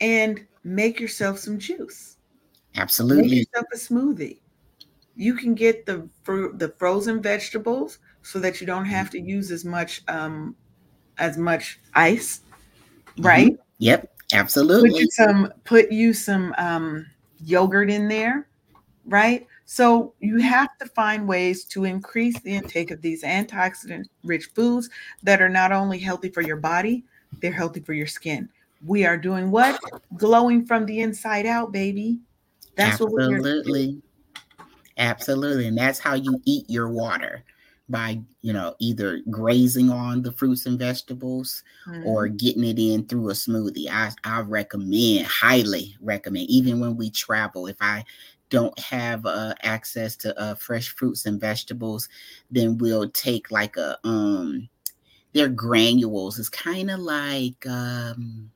and make yourself some juice. Absolutely. Make yourself a smoothie. You can get the fr- the frozen vegetables so that you don't have to use as much um, as much ice, right? Mm-hmm. Yep, absolutely. Put you some put you some um, yogurt in there, right? So you have to find ways to increase the intake of these antioxidant-rich foods that are not only healthy for your body, they're healthy for your skin. We are doing what? Glowing from the inside out, baby. That's Absolutely. what we're doing. Absolutely. And that's how you eat your water, by, you know, either grazing on the fruits and vegetables mm-hmm. or getting it in through a smoothie. I, I recommend, highly recommend, even when we travel, if I don't have uh, access to uh, fresh fruits and vegetables, then we'll take like a, um, they're granules. It's kind of like, um,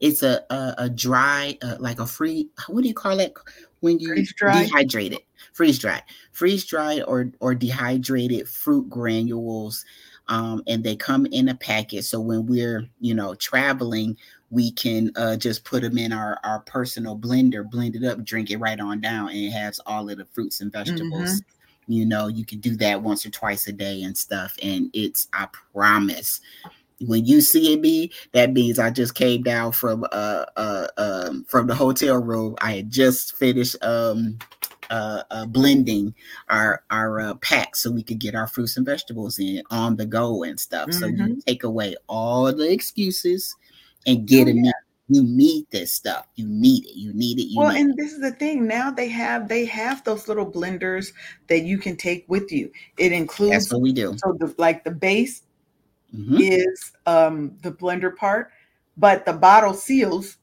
it's a, a, a dry, uh, like a free, what do you call it? When you freeze dry. Dehydrate it, freeze dry, freeze dry or, or dehydrated fruit granules. Um, and they come in a packet. So when we're, you know, traveling, we can uh, just put them in our, our personal blender, blend it up, drink it right on down, and it has all of the fruits and vegetables. Mm-hmm. You know, you can do that once or twice a day and stuff. And it's, I promise, when you see me, that means I just came down from uh, uh um, from the hotel room. I had just finished um, uh, uh, blending our our uh, pack so we could get our fruits and vegetables in on the go and stuff. Mm-hmm. So you take away all the excuses. And get it. Oh, yeah. You need this stuff. You need it. You need it. You well, need and it. This is the thing. Now they have they have those little blenders that you can take with you. It includes. That's what we do. So the, like the base mm-hmm. is um, the blender part, but the bottle seals.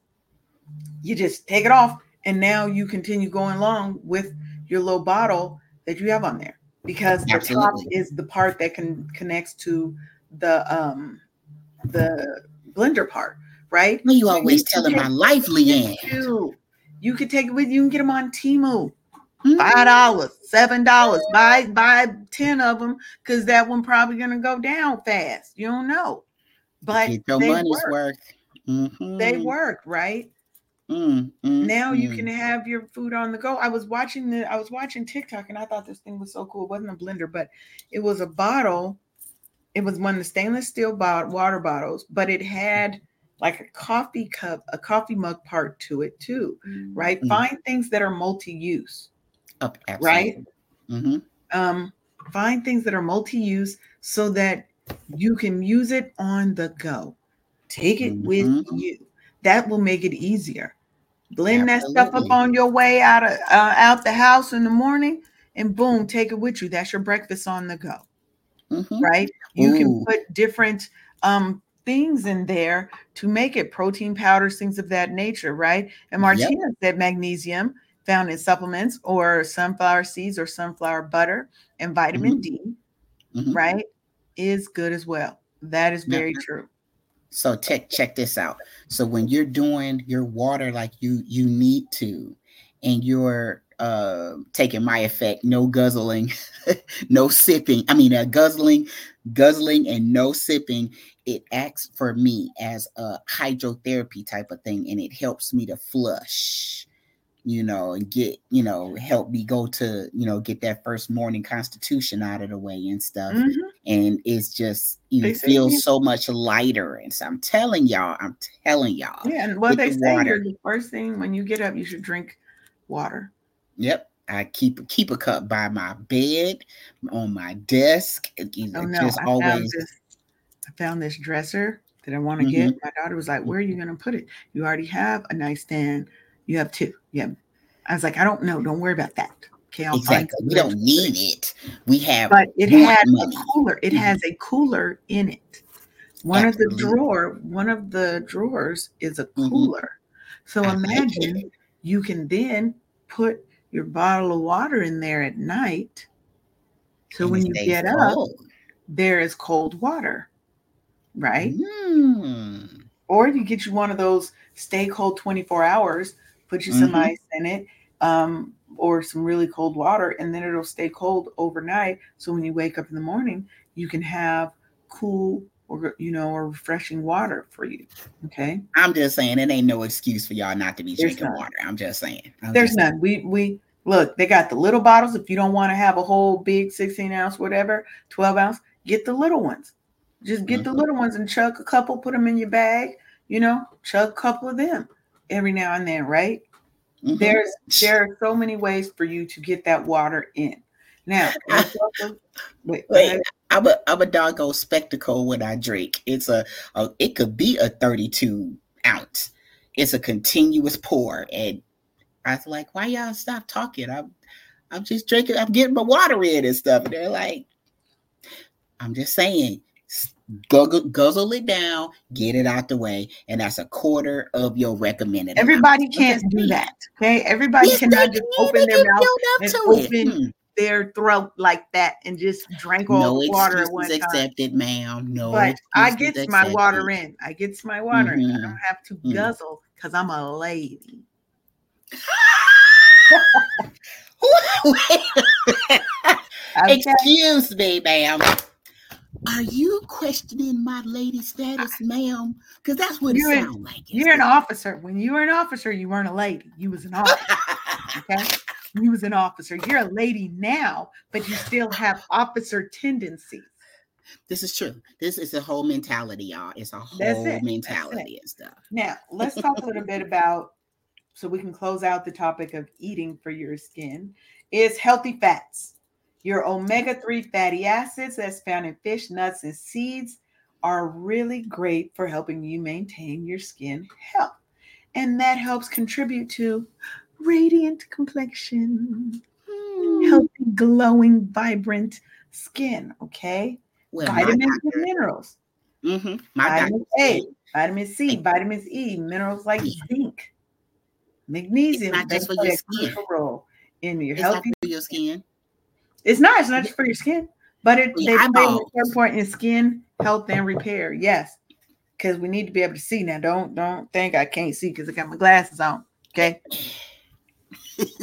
You just take it off, and now you continue going along with your little bottle that you have on there because Absolutely. The top is the part that can connects to the um, the blender part. Right? You always telling my life, Leanne. You. you can take it with you and get them on Temu. Mm-hmm. five dollars, seven dollars. Buy, buy ten of them because that one probably going to go down fast. You don't know. But your they money's work. worth. Mm-hmm. They work, right? Mm-hmm. Now you can have your food on the go. I was watching the, I was watching TikTok and I thought this thing was so cool. It wasn't a blender, but it was a bottle. It was one of the stainless steel bot- water bottles, but it had like a coffee cup, a coffee mug part to it too, mm-hmm. right? Mm-hmm. Find things that are multi-use, oh, right? Mm-hmm. Um, find things that are multi-use so that you can use it on the go. Take it mm-hmm. with you. That will make it easier. Blend Absolutely. that stuff up on your way out of uh, out the house in the morning, and boom, take it with you. That's your breakfast on the go, mm-hmm. right? You Ooh. can put different um, things in there to make it, protein powders, things of that nature, right? And Martina yep. said magnesium found in supplements or sunflower seeds or sunflower butter and vitamin mm-hmm. D, mm-hmm. right, is good as well. That is very yep. true. So check check this out. So when you're doing your water like you you need to, and you're uh, taking my effect, no guzzling, no sipping. I mean, uh, guzzling, guzzling, and no sipping. It acts for me as a hydrotherapy type of thing, and it helps me to flush, you know, and get, you know, help me go to, you know, get that first morning constitution out of the way and stuff. Mm-hmm. And it's just, you they feel so much lighter. And so I'm telling y'all, I'm telling y'all. Yeah, and what they the say is the first thing when you get up, you should drink water. Yep. I keep keep a cup by my bed, on my desk. It, oh, no, just I, always... found this, I found this dresser that I want to mm-hmm. get. My daughter was like, where are you going to put it? You already have a nightstand. You have two. Yeah. I was like, I don't know. Don't worry about that. Okay. I'll exactly. We don't need it. We have, but it had money. a cooler. It mm-hmm. has a cooler in it. One Absolutely. of the drawer, one of the drawers is a cooler. Mm-hmm. So I imagine like you can then put your bottle of water in there at night. So and when you get cold. up, there is cold water, right? Mm. Or you get you one of those stay cold twenty-four hours, put you some mm-hmm. ice in it, um, or some really cold water, and then it'll stay cold overnight. So when you wake up in the morning, you can have cool or, you know, or refreshing water for you. Okay. I'm just saying it ain't no excuse for y'all not to be There's drinking none. water. I'm just saying. I'm There's just none. Saying. We, we look, they got the little bottles. If you don't want to have a whole big sixteen ounce, whatever, twelve ounce, get the little ones. Just get mm-hmm. the little ones and chug a couple, put them in your bag, you know, chug a couple of them every now and then, right? Mm-hmm. There's there are so many ways for you to get that water in. Now, also, wait, wait I'm a I'm a doggone spectacle when I drink. It's a, a it could be a thirty-two ounce. It's a continuous pour, and I was like, why y'all stop talking? I'm I'm just drinking. I'm getting my water in and stuff, and they're like, I'm just saying. Guzzle, guzzle it down, get it out the way, and that's a quarter of your recommended. Everybody amount. can't do that, okay? Everybody yes, cannot just open their mouth and open hmm. their throat like that and just drink all no the water at one time. No accepted, ma'am. No, but I get accepted. my water in. I get my water mm-hmm. in. I don't have to mm-hmm. guzzle because I'm a lady. Excuse me, ma'am. Are you questioning my lady status, ma'am? Because that's what you're it sounds like. You're it? an officer. When you were an officer, you weren't a lady. You was an officer. Okay? You was an officer. You're a lady now, but you still have officer tendencies. This is true. This is a whole mentality, y'all. It's a whole that's mentality it. and stuff. Now, let's talk a little bit about, so we can close out the topic of eating for your skin, is healthy fats. Your omega three fatty acids that's found in fish, nuts, and seeds are really great for helping you maintain your skin health. And that helps contribute to radiant complexion, mm. healthy, glowing, vibrant skin, okay? Well, vitamins and minerals. Mm-hmm. My vitamin doctor. A, vitamin C, vitamins E, minerals like yeah. zinc, magnesium. It's not just for your skin. Role in your it's healthy not for your skin. It's not, it's not just for your skin, but it, they play an important part in skin health and repair. Yes, because we need to be able to see now. Don't don't think I can't see because I got my glasses on. Okay.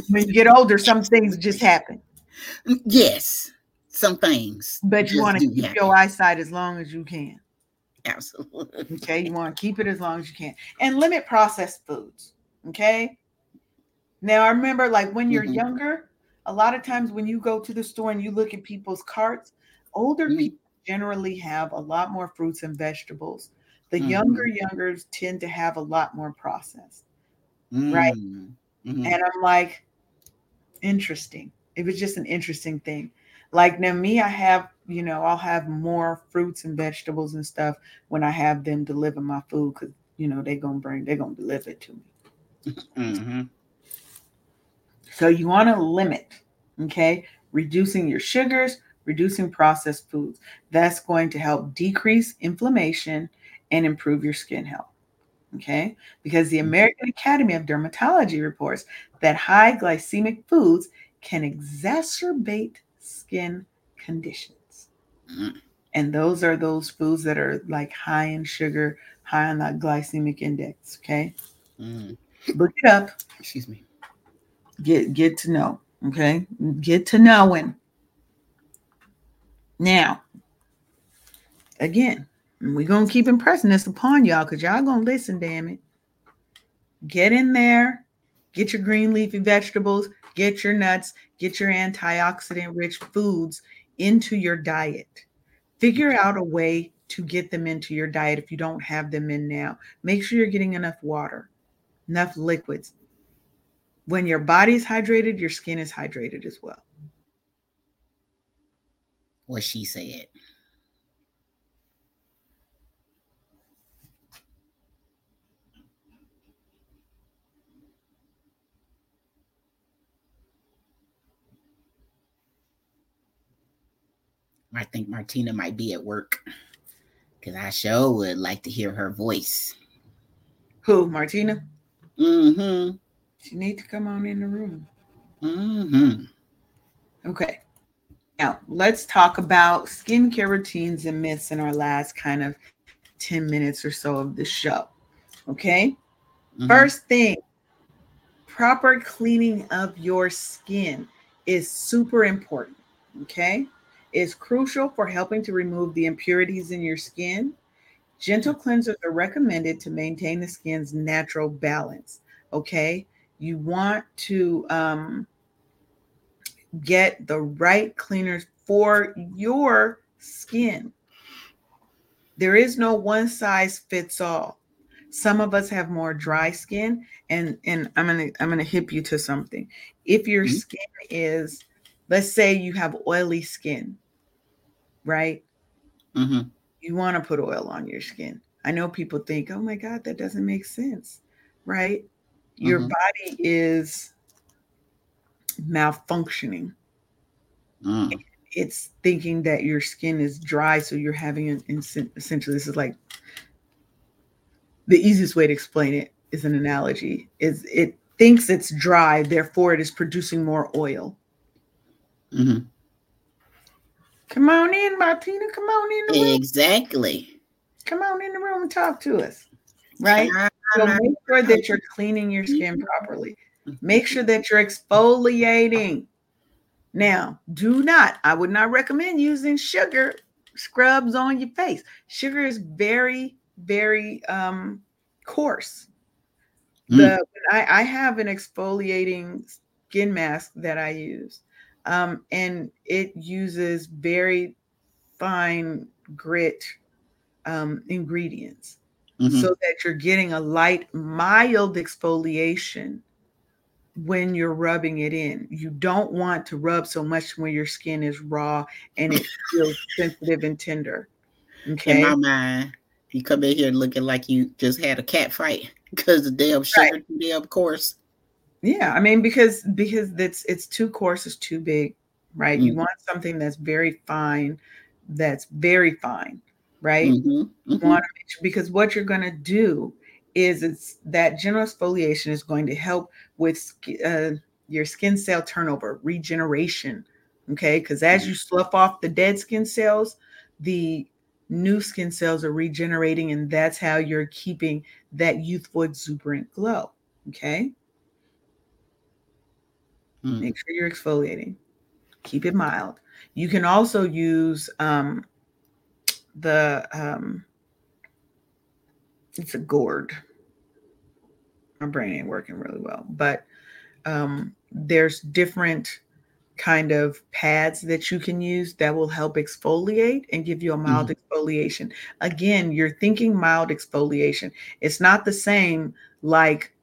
When you get older, some things just happen. Yes, some things. But you want to keep happen. your eyesight as long as you can. Absolutely. Okay, you want to keep it as long as you can. And limit processed foods. Okay. Now, I remember like when you're mm-hmm. younger, a lot of times when you go to the store and you look at people's carts, older mm. people generally have a lot more fruits and vegetables The mm-hmm. younger youngers tend to have a lot more processed, mm-hmm. right? Mm-hmm. And I'm like, interesting. It was just an interesting thing. Like now me, I have, you know, I'll have more fruits and vegetables and stuff when I have them deliver my food because, you know, they're going to bring, they're going to deliver it to me. Mm-hmm. So you want to limit, okay? Reducing your sugars, reducing processed foods. That's going to help decrease inflammation and improve your skin health, okay? Because the American Academy of Dermatology reports that high glycemic foods can exacerbate skin conditions. Mm. And those are those foods that are like high in sugar, high on that glycemic index, okay? Mm. Look it up. Excuse me. Get get to know, okay? Get to knowing. Now, again, we're going to keep impressing this upon y'all because y'all going to listen, damn it. Get in there. Get your green leafy vegetables. Get your nuts. Get your antioxidant-rich foods into your diet. Figure out a way to get them into your diet if you don't have them in now. Make sure you're getting enough water, enough liquids. When your body's hydrated, your skin is hydrated as well. What she said. I think Martina might be at work because I sure would like to hear her voice. Who, Martina? Mm-hmm. She needs to come on in the room. Mm-hmm. Okay. Now, let's talk about skincare routines and myths in our last kind of ten minutes or so of the show. Okay? Mm-hmm. First thing, proper cleaning of your skin is super important. Okay? It's crucial for helping to remove the impurities in your skin. Gentle cleansers are recommended to maintain the skin's natural balance. Okay? You want to um, get the right cleaners for your skin. There is no one size fits all. Some of us have more dry skin, and, and I'm gonna I'm gonna hip you to something. If your mm-hmm. skin is, let's say you have oily skin, right? Mm-hmm. You want to put oil on your skin. I know people think, oh my God, that doesn't make sense, right? Your mm-hmm. body is malfunctioning. Mm. It's thinking that your skin is dry, so you're having an essentially, this is like the easiest way to explain it is an analogy, is it thinks it's dry, therefore it is producing more oil. Mm-hmm. Come on in, Martina. Come on in the room. Exactly. Come on in the room and talk to us. Right? So make sure that you're cleaning your skin properly. Make sure that you're exfoliating. Now, do not, I would not recommend using sugar scrubs on your face. Sugar is very, very um, coarse. Mm. The, I, I have an exfoliating skin mask that I use. Um, and it uses very fine grit um, ingredients mm-hmm. so that you're getting a light, mild exfoliation when you're rubbing it in. You don't want to rub so much when your skin is raw and it feels sensitive and tender. Okay? In my mind, you come in here looking like you just had a cat fight because the damn sugar right. too damn coarse. Yeah, I mean, because because it's, it's too coarse, it's too big, right? Mm-hmm. You want something that's very fine, that's very fine, right? Mm-hmm. Mm-hmm. You want to make sure, because what you're going to do is it's that general exfoliation is going to help with uh, your skin cell turnover, regeneration, okay? Because as you slough off the dead skin cells, the new skin cells are regenerating, and that's how you're keeping that youthful, exuberant glow, okay? Make sure you're exfoliating. Keep it mild. You can also use um, the, um, it's a gourd. My brain ain't working really well, but um, there's different kind of pads that you can use that will help exfoliate and give you a mild mm-hmm. exfoliation. Again, you're thinking mild exfoliation. It's not the same like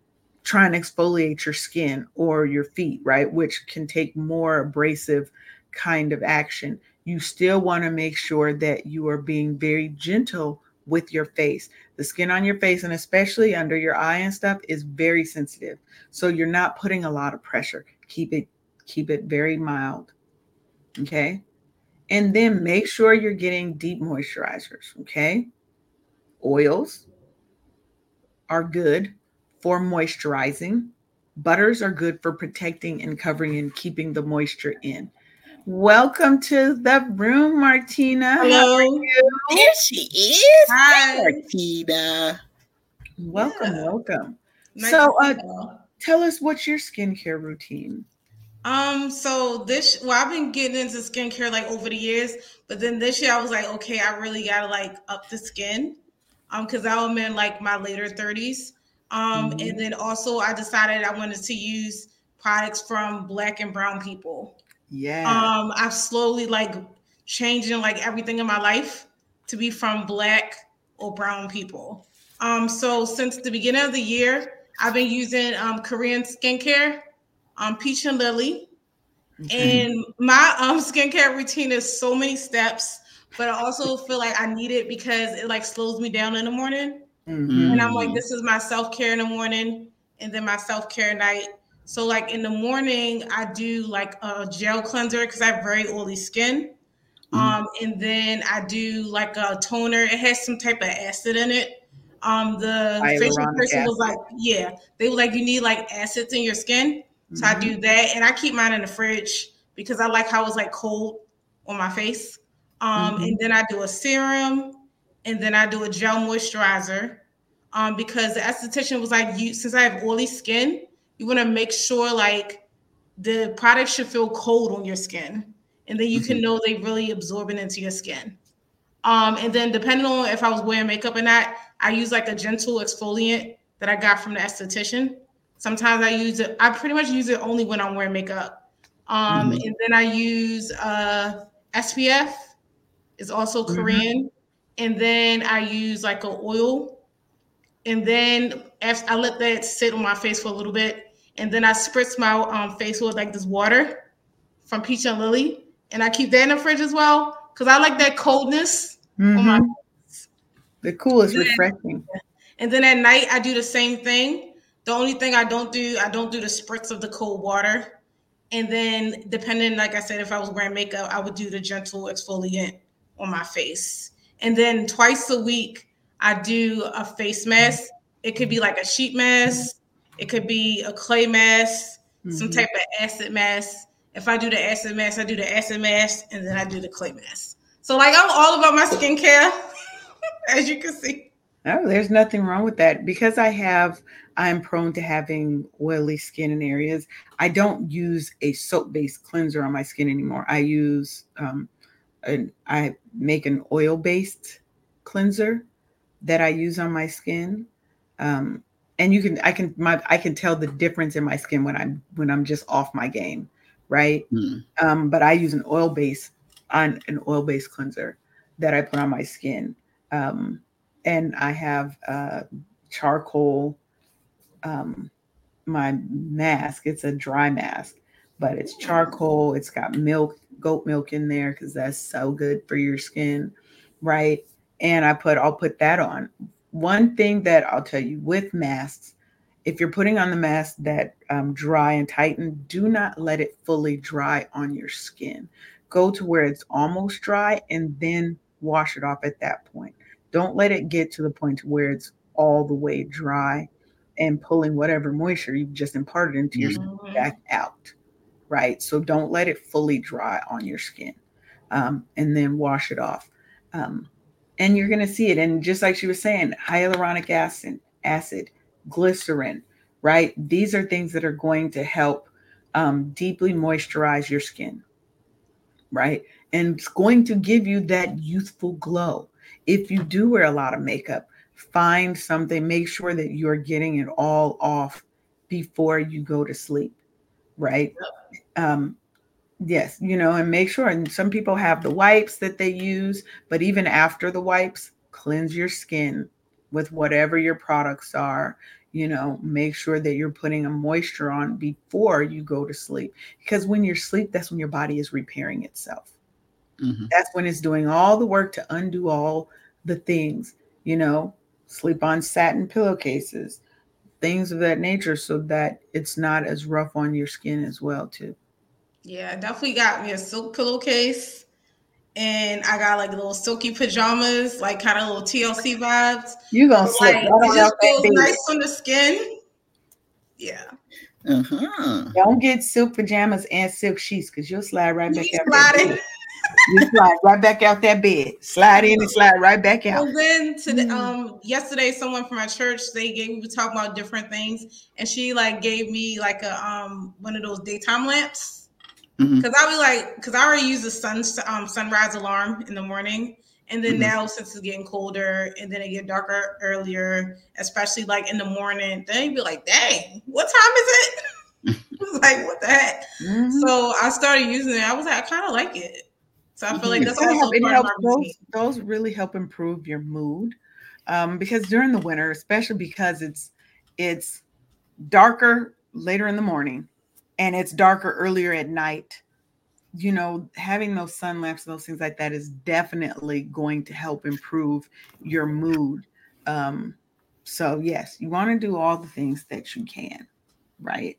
trying to exfoliate your skin or your feet, right? Which can take more abrasive kind of action. You still want to make sure that you are being very gentle with your face. The skin on your face, and especially under your eye and stuff, is very sensitive. So you're not putting a lot of pressure. Keep it, keep it very mild. Okay. And then make sure you're getting deep moisturizers. Okay. Oils are good for moisturizing. Butters are good for protecting and covering and keeping the moisture in. Welcome to the room, Martina. Hello. How are you? There she is. Hi, Martina. Welcome, yeah. welcome. Nice so, uh, tell us, what's your skincare routine? Um, so this, well, I've been getting into skincare like over the years, but then this year I was like, okay, I really gotta like up the skin, um, because I'm in like my later thirties. Um, mm-hmm. and then also I decided I wanted to use products from Black and brown people. Yeah. Um, I've slowly like changing like everything in my life to be from Black or brown people. Um, so since the beginning of the year, I've been using um Korean skincare, um Peach and Lily. Mm-hmm. And my um skincare routine is so many steps, but I also feel like I need it because it like slows me down in the morning. Mm-hmm. And I'm like, this is my self-care in the morning and then my self-care at night. So like in the morning, I do like a gel cleanser because I have very oily skin. Mm-hmm. Um, and then I do like a toner. It has some type of acid in it. Um, the facial person acid. was like, yeah, they were like, you need like acids in your skin. So mm-hmm. I do that. And I keep mine in the fridge because I like how it's like cold on my face. Um, mm-hmm. And then I do a serum. And then I do a gel moisturizer um, because the esthetician was like, you, since I have oily skin, you want to make sure like the product should feel cold on your skin. And then you mm-hmm. can know they really absorb it into your skin. Um, and then depending on if I was wearing makeup or not, I use like a gentle exfoliant that I got from the esthetician. Sometimes I use it. I pretty much use it only when I'm wearing makeup. Um, mm-hmm. And then I use uh, S P F. It's also mm-hmm. Korean. And then I use like an oil. And then after I let that sit on my face for a little bit. And then I spritz my um, face with like this water from Peach and Lily. And I keep that in the fridge as well. Cause I like that coldness mm-hmm. on my face. The cool is refreshing. And then at night I do the same thing. The only thing I don't do, I don't do the spritz of the cold water. And then depending, like I said, if I was wearing makeup, I would do the gentle exfoliant on my face. And then twice a week, I do a face mask. It could be like a sheet mask. It could be a clay mask, mm-hmm. some type of acid mask. If I do the acid mask, I do the acid mask, and then I do the clay mask. So like I'm all about my skincare, as you can see. Oh, there's nothing wrong with that. Because I have, I'm prone to having oily skin in areas. I don't use a soap-based cleanser on my skin anymore. I use... um And I make an oil-based cleanser that I use on my skin, um, and you can I can my I can tell the difference in my skin when I'm when I'm just off my game, right? Mm. Um, but I use an oil-based on an oil-based cleanser that I put on my skin, um, and I have uh, charcoal. Um, my mask, it's a dry mask, but it's charcoal. It's got milk. Goat milk in there because that's so good for your skin, right? And I put I'll put that on. One thing that I'll tell you with masks, if you're putting on the mask that um, dry and tighten, do not let it fully dry on your skin. Go to where it's almost dry and then wash it off at that point. Don't let it get to the point to where it's all the way dry and pulling whatever moisture you've just imparted into your skin back out. Right. So don't let it fully dry on your skin um, and then wash it off. Um, and you're going to see it. And just like she was saying, hyaluronic acid, acid, glycerin, right? These are things that are going to help um, deeply moisturize your skin. Right. And it's going to give you that youthful glow. If you do wear a lot of makeup, find something, make sure that you're getting it all off before you go to sleep. Right. Um, Yes, you know, and make sure. And some people have the wipes that they use, but even after the wipes, cleanse your skin with whatever your products are. You know, make sure that you're putting a moisture on before you go to sleep, because when you're asleep, that's when your body is repairing itself. Mm-hmm. That's when it's doing all the work to undo all the things, you know, sleep on satin pillowcases, things of that nature, so that it's not as rough on your skin as well, too. Yeah, I definitely got me a silk pillowcase, and I got like little silky pajamas, like kind of little T L C vibes. You're going to slip. Like, it just feels nice on the skin. Yeah. Uh-huh. Don't get silk pajamas and silk sheets, because you'll slide right back out. You slide right back out that bed. Slide in and slide right back out. Well, then to the, um, yesterday, someone from my church, they gave me, we talk about different things, and she like gave me like a um one of those daytime lamps. Mm-hmm. Cause I was like, cause I already use the sun um sunrise alarm in the morning, and then mm-hmm. now since it's getting colder and then it get darker earlier, especially like in the morning, then you'd be like, dang, what time is it? I was like, what the heck? Mm-hmm. So I started using it. I was like, I kind of like it. So I feel like that's also help, part of my routine. Those, those really help improve your mood, um, because during the winter, especially because it's it's darker later in the morning and it's darker earlier at night, you know, having those sun lamps and those things like that is definitely going to help improve your mood. Um, so, yes, you want to do all the things that you can, right?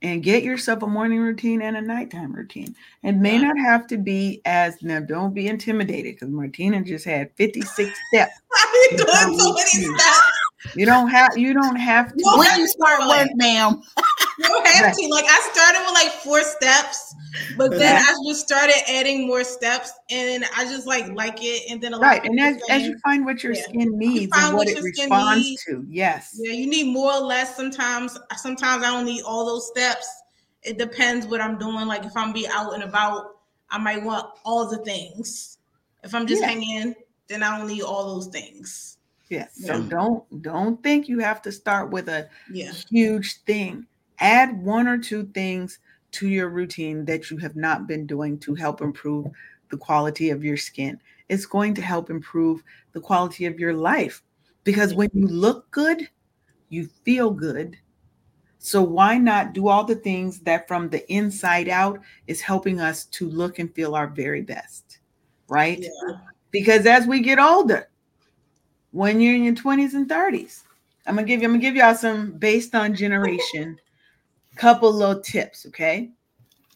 And get yourself a morning routine and a nighttime routine. It may not have to be as, now don't be intimidated, because Martina just had fifty-six steps. I've been doing so many steps. You don't have, you don't have to. When you start with, ma'am. You don't have to. Like, I started with like four steps, but then I just started adding more steps, and I just like like it. And then a right, and as, as you find what your yeah. skin needs and what, what it responds needs. to, yes, yeah, you need more or less. Sometimes, sometimes I don't need all those steps. It depends what I'm doing. Like if I'm be out and about, I might want all the things. If I'm just yeah. hanging, then I don't need all those things. Yes. So yeah. don't don't think you have to start with a yeah. huge thing. Add one or two things to your routine that you have not been doing to help improve the quality of your skin. It's going to help improve the quality of your life, because when you look good, you feel good. So why not do all the things that from the inside out is helping us to look and feel our very best, right? Yeah. Because as we get older, when you're in your twenties and thirties, I'm gonna give you, I'm gonna give y'all some based on generation, couple little tips, okay?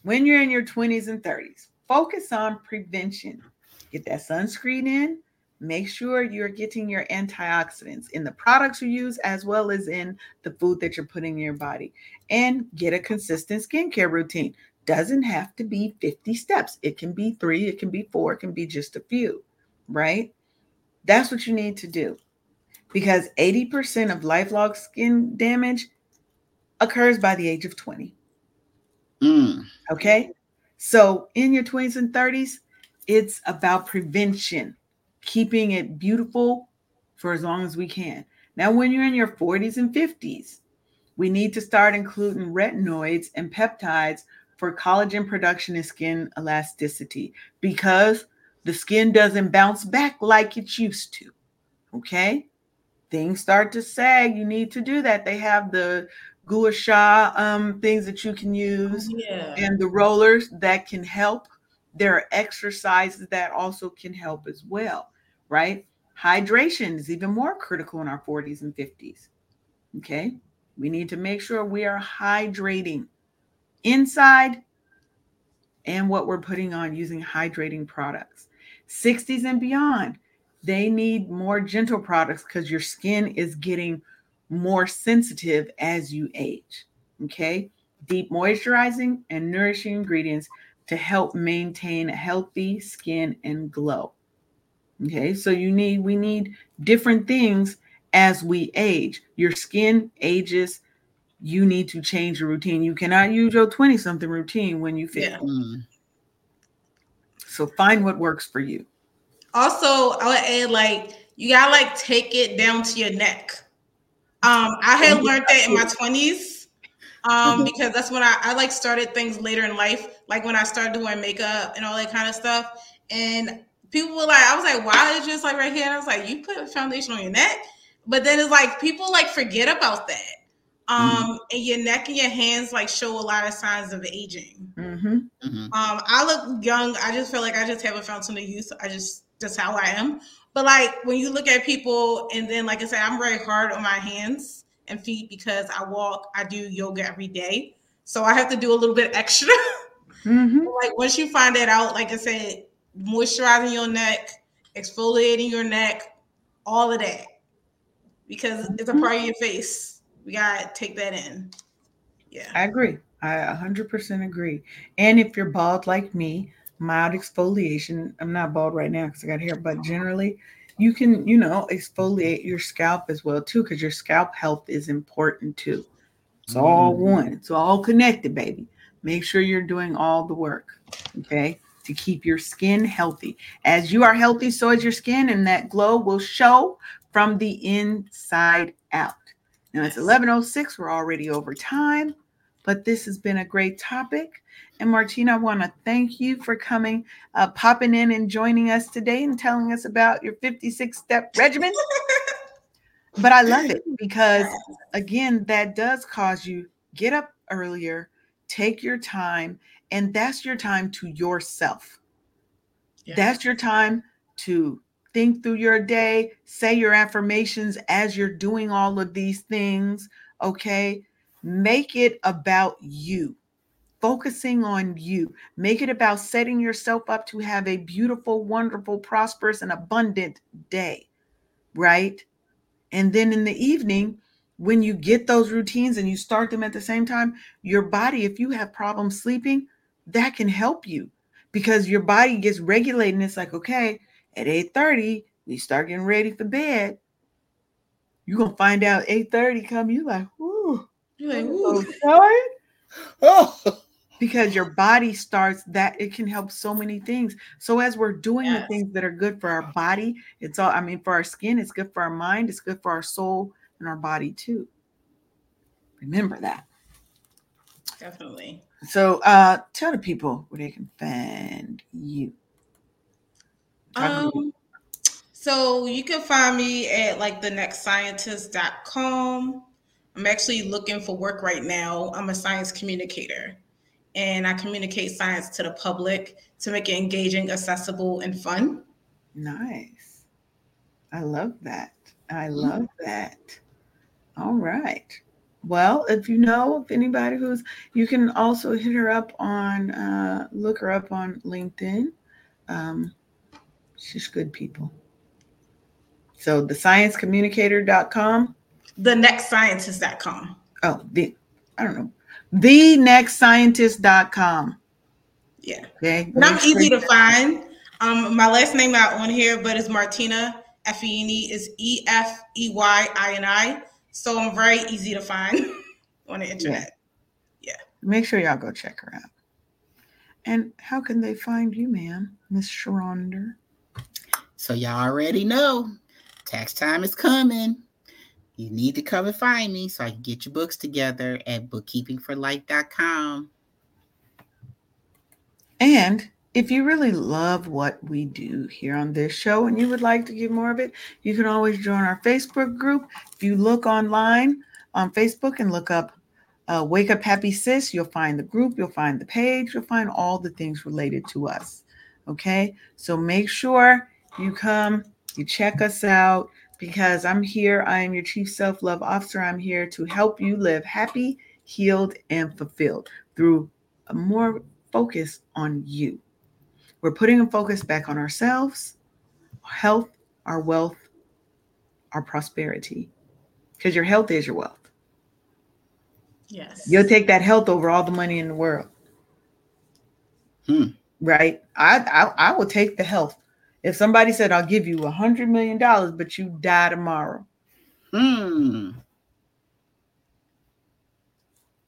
When you're in your twenties and thirties, focus on prevention. Get that sunscreen in. Make sure you're getting your antioxidants in the products you use, as well as in the food that you're putting in your body. And get a consistent skincare routine. Doesn't have to be fifty steps. It can be three, it can be four, it can be just a few, right? That's what you need to do, because eighty percent of lifelong skin damage occurs by the age of twenty. Mm. Okay. So in your twenties and thirties, it's about prevention, keeping it beautiful for as long as we can. Now, when you're in your forties and fifties, we need to start including retinoids and peptides for collagen production and skin elasticity, because the skin doesn't bounce back like it used to, okay? Things start to sag. You need to do that. They have the gua sha um, things that you can use yeah. and the rollers that can help. There are exercises that also can help as well, right? Hydration is even more critical in our forties and fifties, okay? We need to make sure we are hydrating inside and what we're putting on using hydrating products. sixties and beyond, they need more gentle products, because your skin is getting more sensitive as you age, okay? Deep moisturizing and nourishing ingredients to help maintain a healthy skin and glow, okay? So you need, we need different things as we age. Your skin ages. You need to change your routine. You cannot use your twenty-something routine when you feel. Yeah. Mm. So find what works for you. Also, I would add, like, you gotta like take it down to your neck. Um, I had learned that in my twenties, um, because that's when I, I like started things later in life. like when I started doing makeup and all that kind of stuff. And people were like, I was like, why is it just like right here? And I was like, you put foundation on your neck? But then it's like, people like forget about that. Um, mm-hmm. And your neck and your hands like show a lot of signs of aging. Mm-hmm. Mm-hmm. Um, I look young. I just feel like I just have a fountain of youth. I just, that's how I am. But like, when you look at people, and then, like I said, I'm very hard on my hands and feet because I walk, I do yoga every day. So I have to do a little bit extra. Mm-hmm. Like once you find that out, like I said, moisturizing your neck, exfoliating your neck, all of that, because it's a part of your face. We gotta take that in. Yeah, I agree. I one hundred percent agree. And if you're bald like me, mild exfoliation. I'm not bald right now because I got hair, but generally, you can, you know, exfoliate your scalp as well too, because your scalp health is important too. It's mm-hmm. all one. It's all connected, baby. Make sure you're doing all the work, okay, to keep your skin healthy. As you are healthy, so is your skin, and that glow will show from the inside out. Now, it's eleven oh six. We're already over time, but this has been a great topic. And, Martina, I want to thank you for coming, uh, popping in and joining us today and telling us about your fifty-six-step regimen. But I love it because, again, that does cause you get up earlier, take your time, and that's your time to yourself. Yeah. That's your time to think through your day, say your affirmations as you're doing all of these things, okay? Make it about you, focusing on you. Make it about setting yourself up to have a beautiful, wonderful, prosperous, and abundant day, right? And then in the evening, when you get those routines and you start them at the same time, your body, if you have problems sleeping, that can help you because your body gets regulated. And it's like, okay, at eight thirty, we start getting ready for bed. You're going to find out eight thirty come, you're like, ooh, you're like, ooh, sorry. Oh, because your body starts that. It can help so many things. So as we're doing yes. the things that are good for our body, it's all, I mean, for our skin, it's good for our mind, it's good for our soul, our body too. Remember that. Definitely. So uh tell the people where they can find you. Um so you can find me at like the next scientist dot com. I'm actually looking for work right now. I'm a science communicator and I communicate science to the public to make it engaging, accessible, and fun. Nice. I love that. I love that. All right. Well, if you know, if anybody who's, you can also hit her up on, uh, look her up on LinkedIn. Um, she's good people. So the science communicator dot com. the next scientist dot com. Oh, the, I don't know. the next scientist dot com. Yeah. Okay. And I'm easy to find. Um, my last name not on here, but it's Martina Feneyin is E F E Y I N I. So I'm very easy to find on the internet. Yeah. yeah. Make sure y'all go check her out. And how can they find you, ma'am, Miss Sharonda? So y'all already know tax time is coming. You need to come and find me so I can get your books together at bookkeeping for life dot com. And if you really love what we do here on this show and you would like to get more of it, you can always join our Facebook group. If you look online on Facebook and look up uh, Wake Up Happy Sis, you'll find the group, you'll find the page, you'll find all the things related to us. Okay? So make sure you come, you check us out because I'm here. I am your Chief Self-Love Officer. I'm here to help you live happy, healed, and fulfilled through a more focus on you. We're putting a focus back on ourselves, our health, our wealth, our prosperity, because your health is your wealth. Yes. You'll take that health over all the money in the world. Hmm. Right? I, I I will take the health. If somebody said, I'll give you one hundred million dollars, but you die tomorrow. Hmm.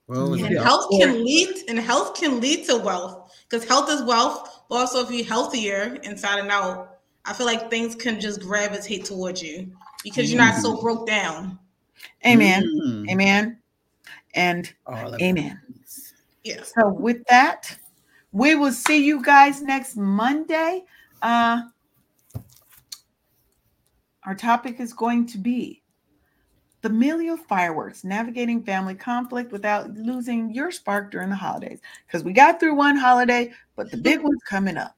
And yeah. health can lead, and health can lead to wealth, because health is wealth. But also, if you're healthier inside and out, I feel like things can just gravitate towards you because you're not so broke down. Amen. Mm. Amen. And amen. Yes. Yeah. So with that, We will see you guys next Monday. Uh, our topic is going to be the Familial Fireworks, Navigating Family Conflict Without Losing Your Spark During the Holidays. Because we got through one holiday, but the big one's coming up.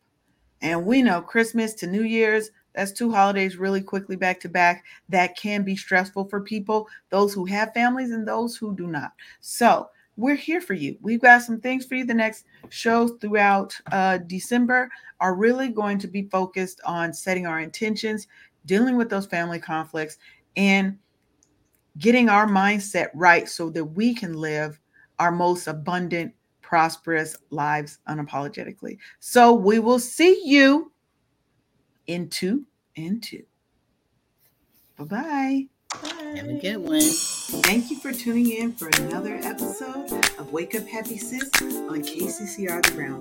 And we know Christmas to New Year's, that's two holidays really quickly back to back. That can be stressful for people, those who have families and those who do not. So we're here for you. We've got some things for you. The next shows throughout uh, December are really going to be focused on setting our intentions, dealing with those family conflicts, and getting our mindset right so that we can live our most abundant, prosperous lives unapologetically. So we will see you in two and two. Bye-bye. Bye. Have a good one. Thank you for tuning in for another episode of Wake Up Happy Sis on K C C R The Round.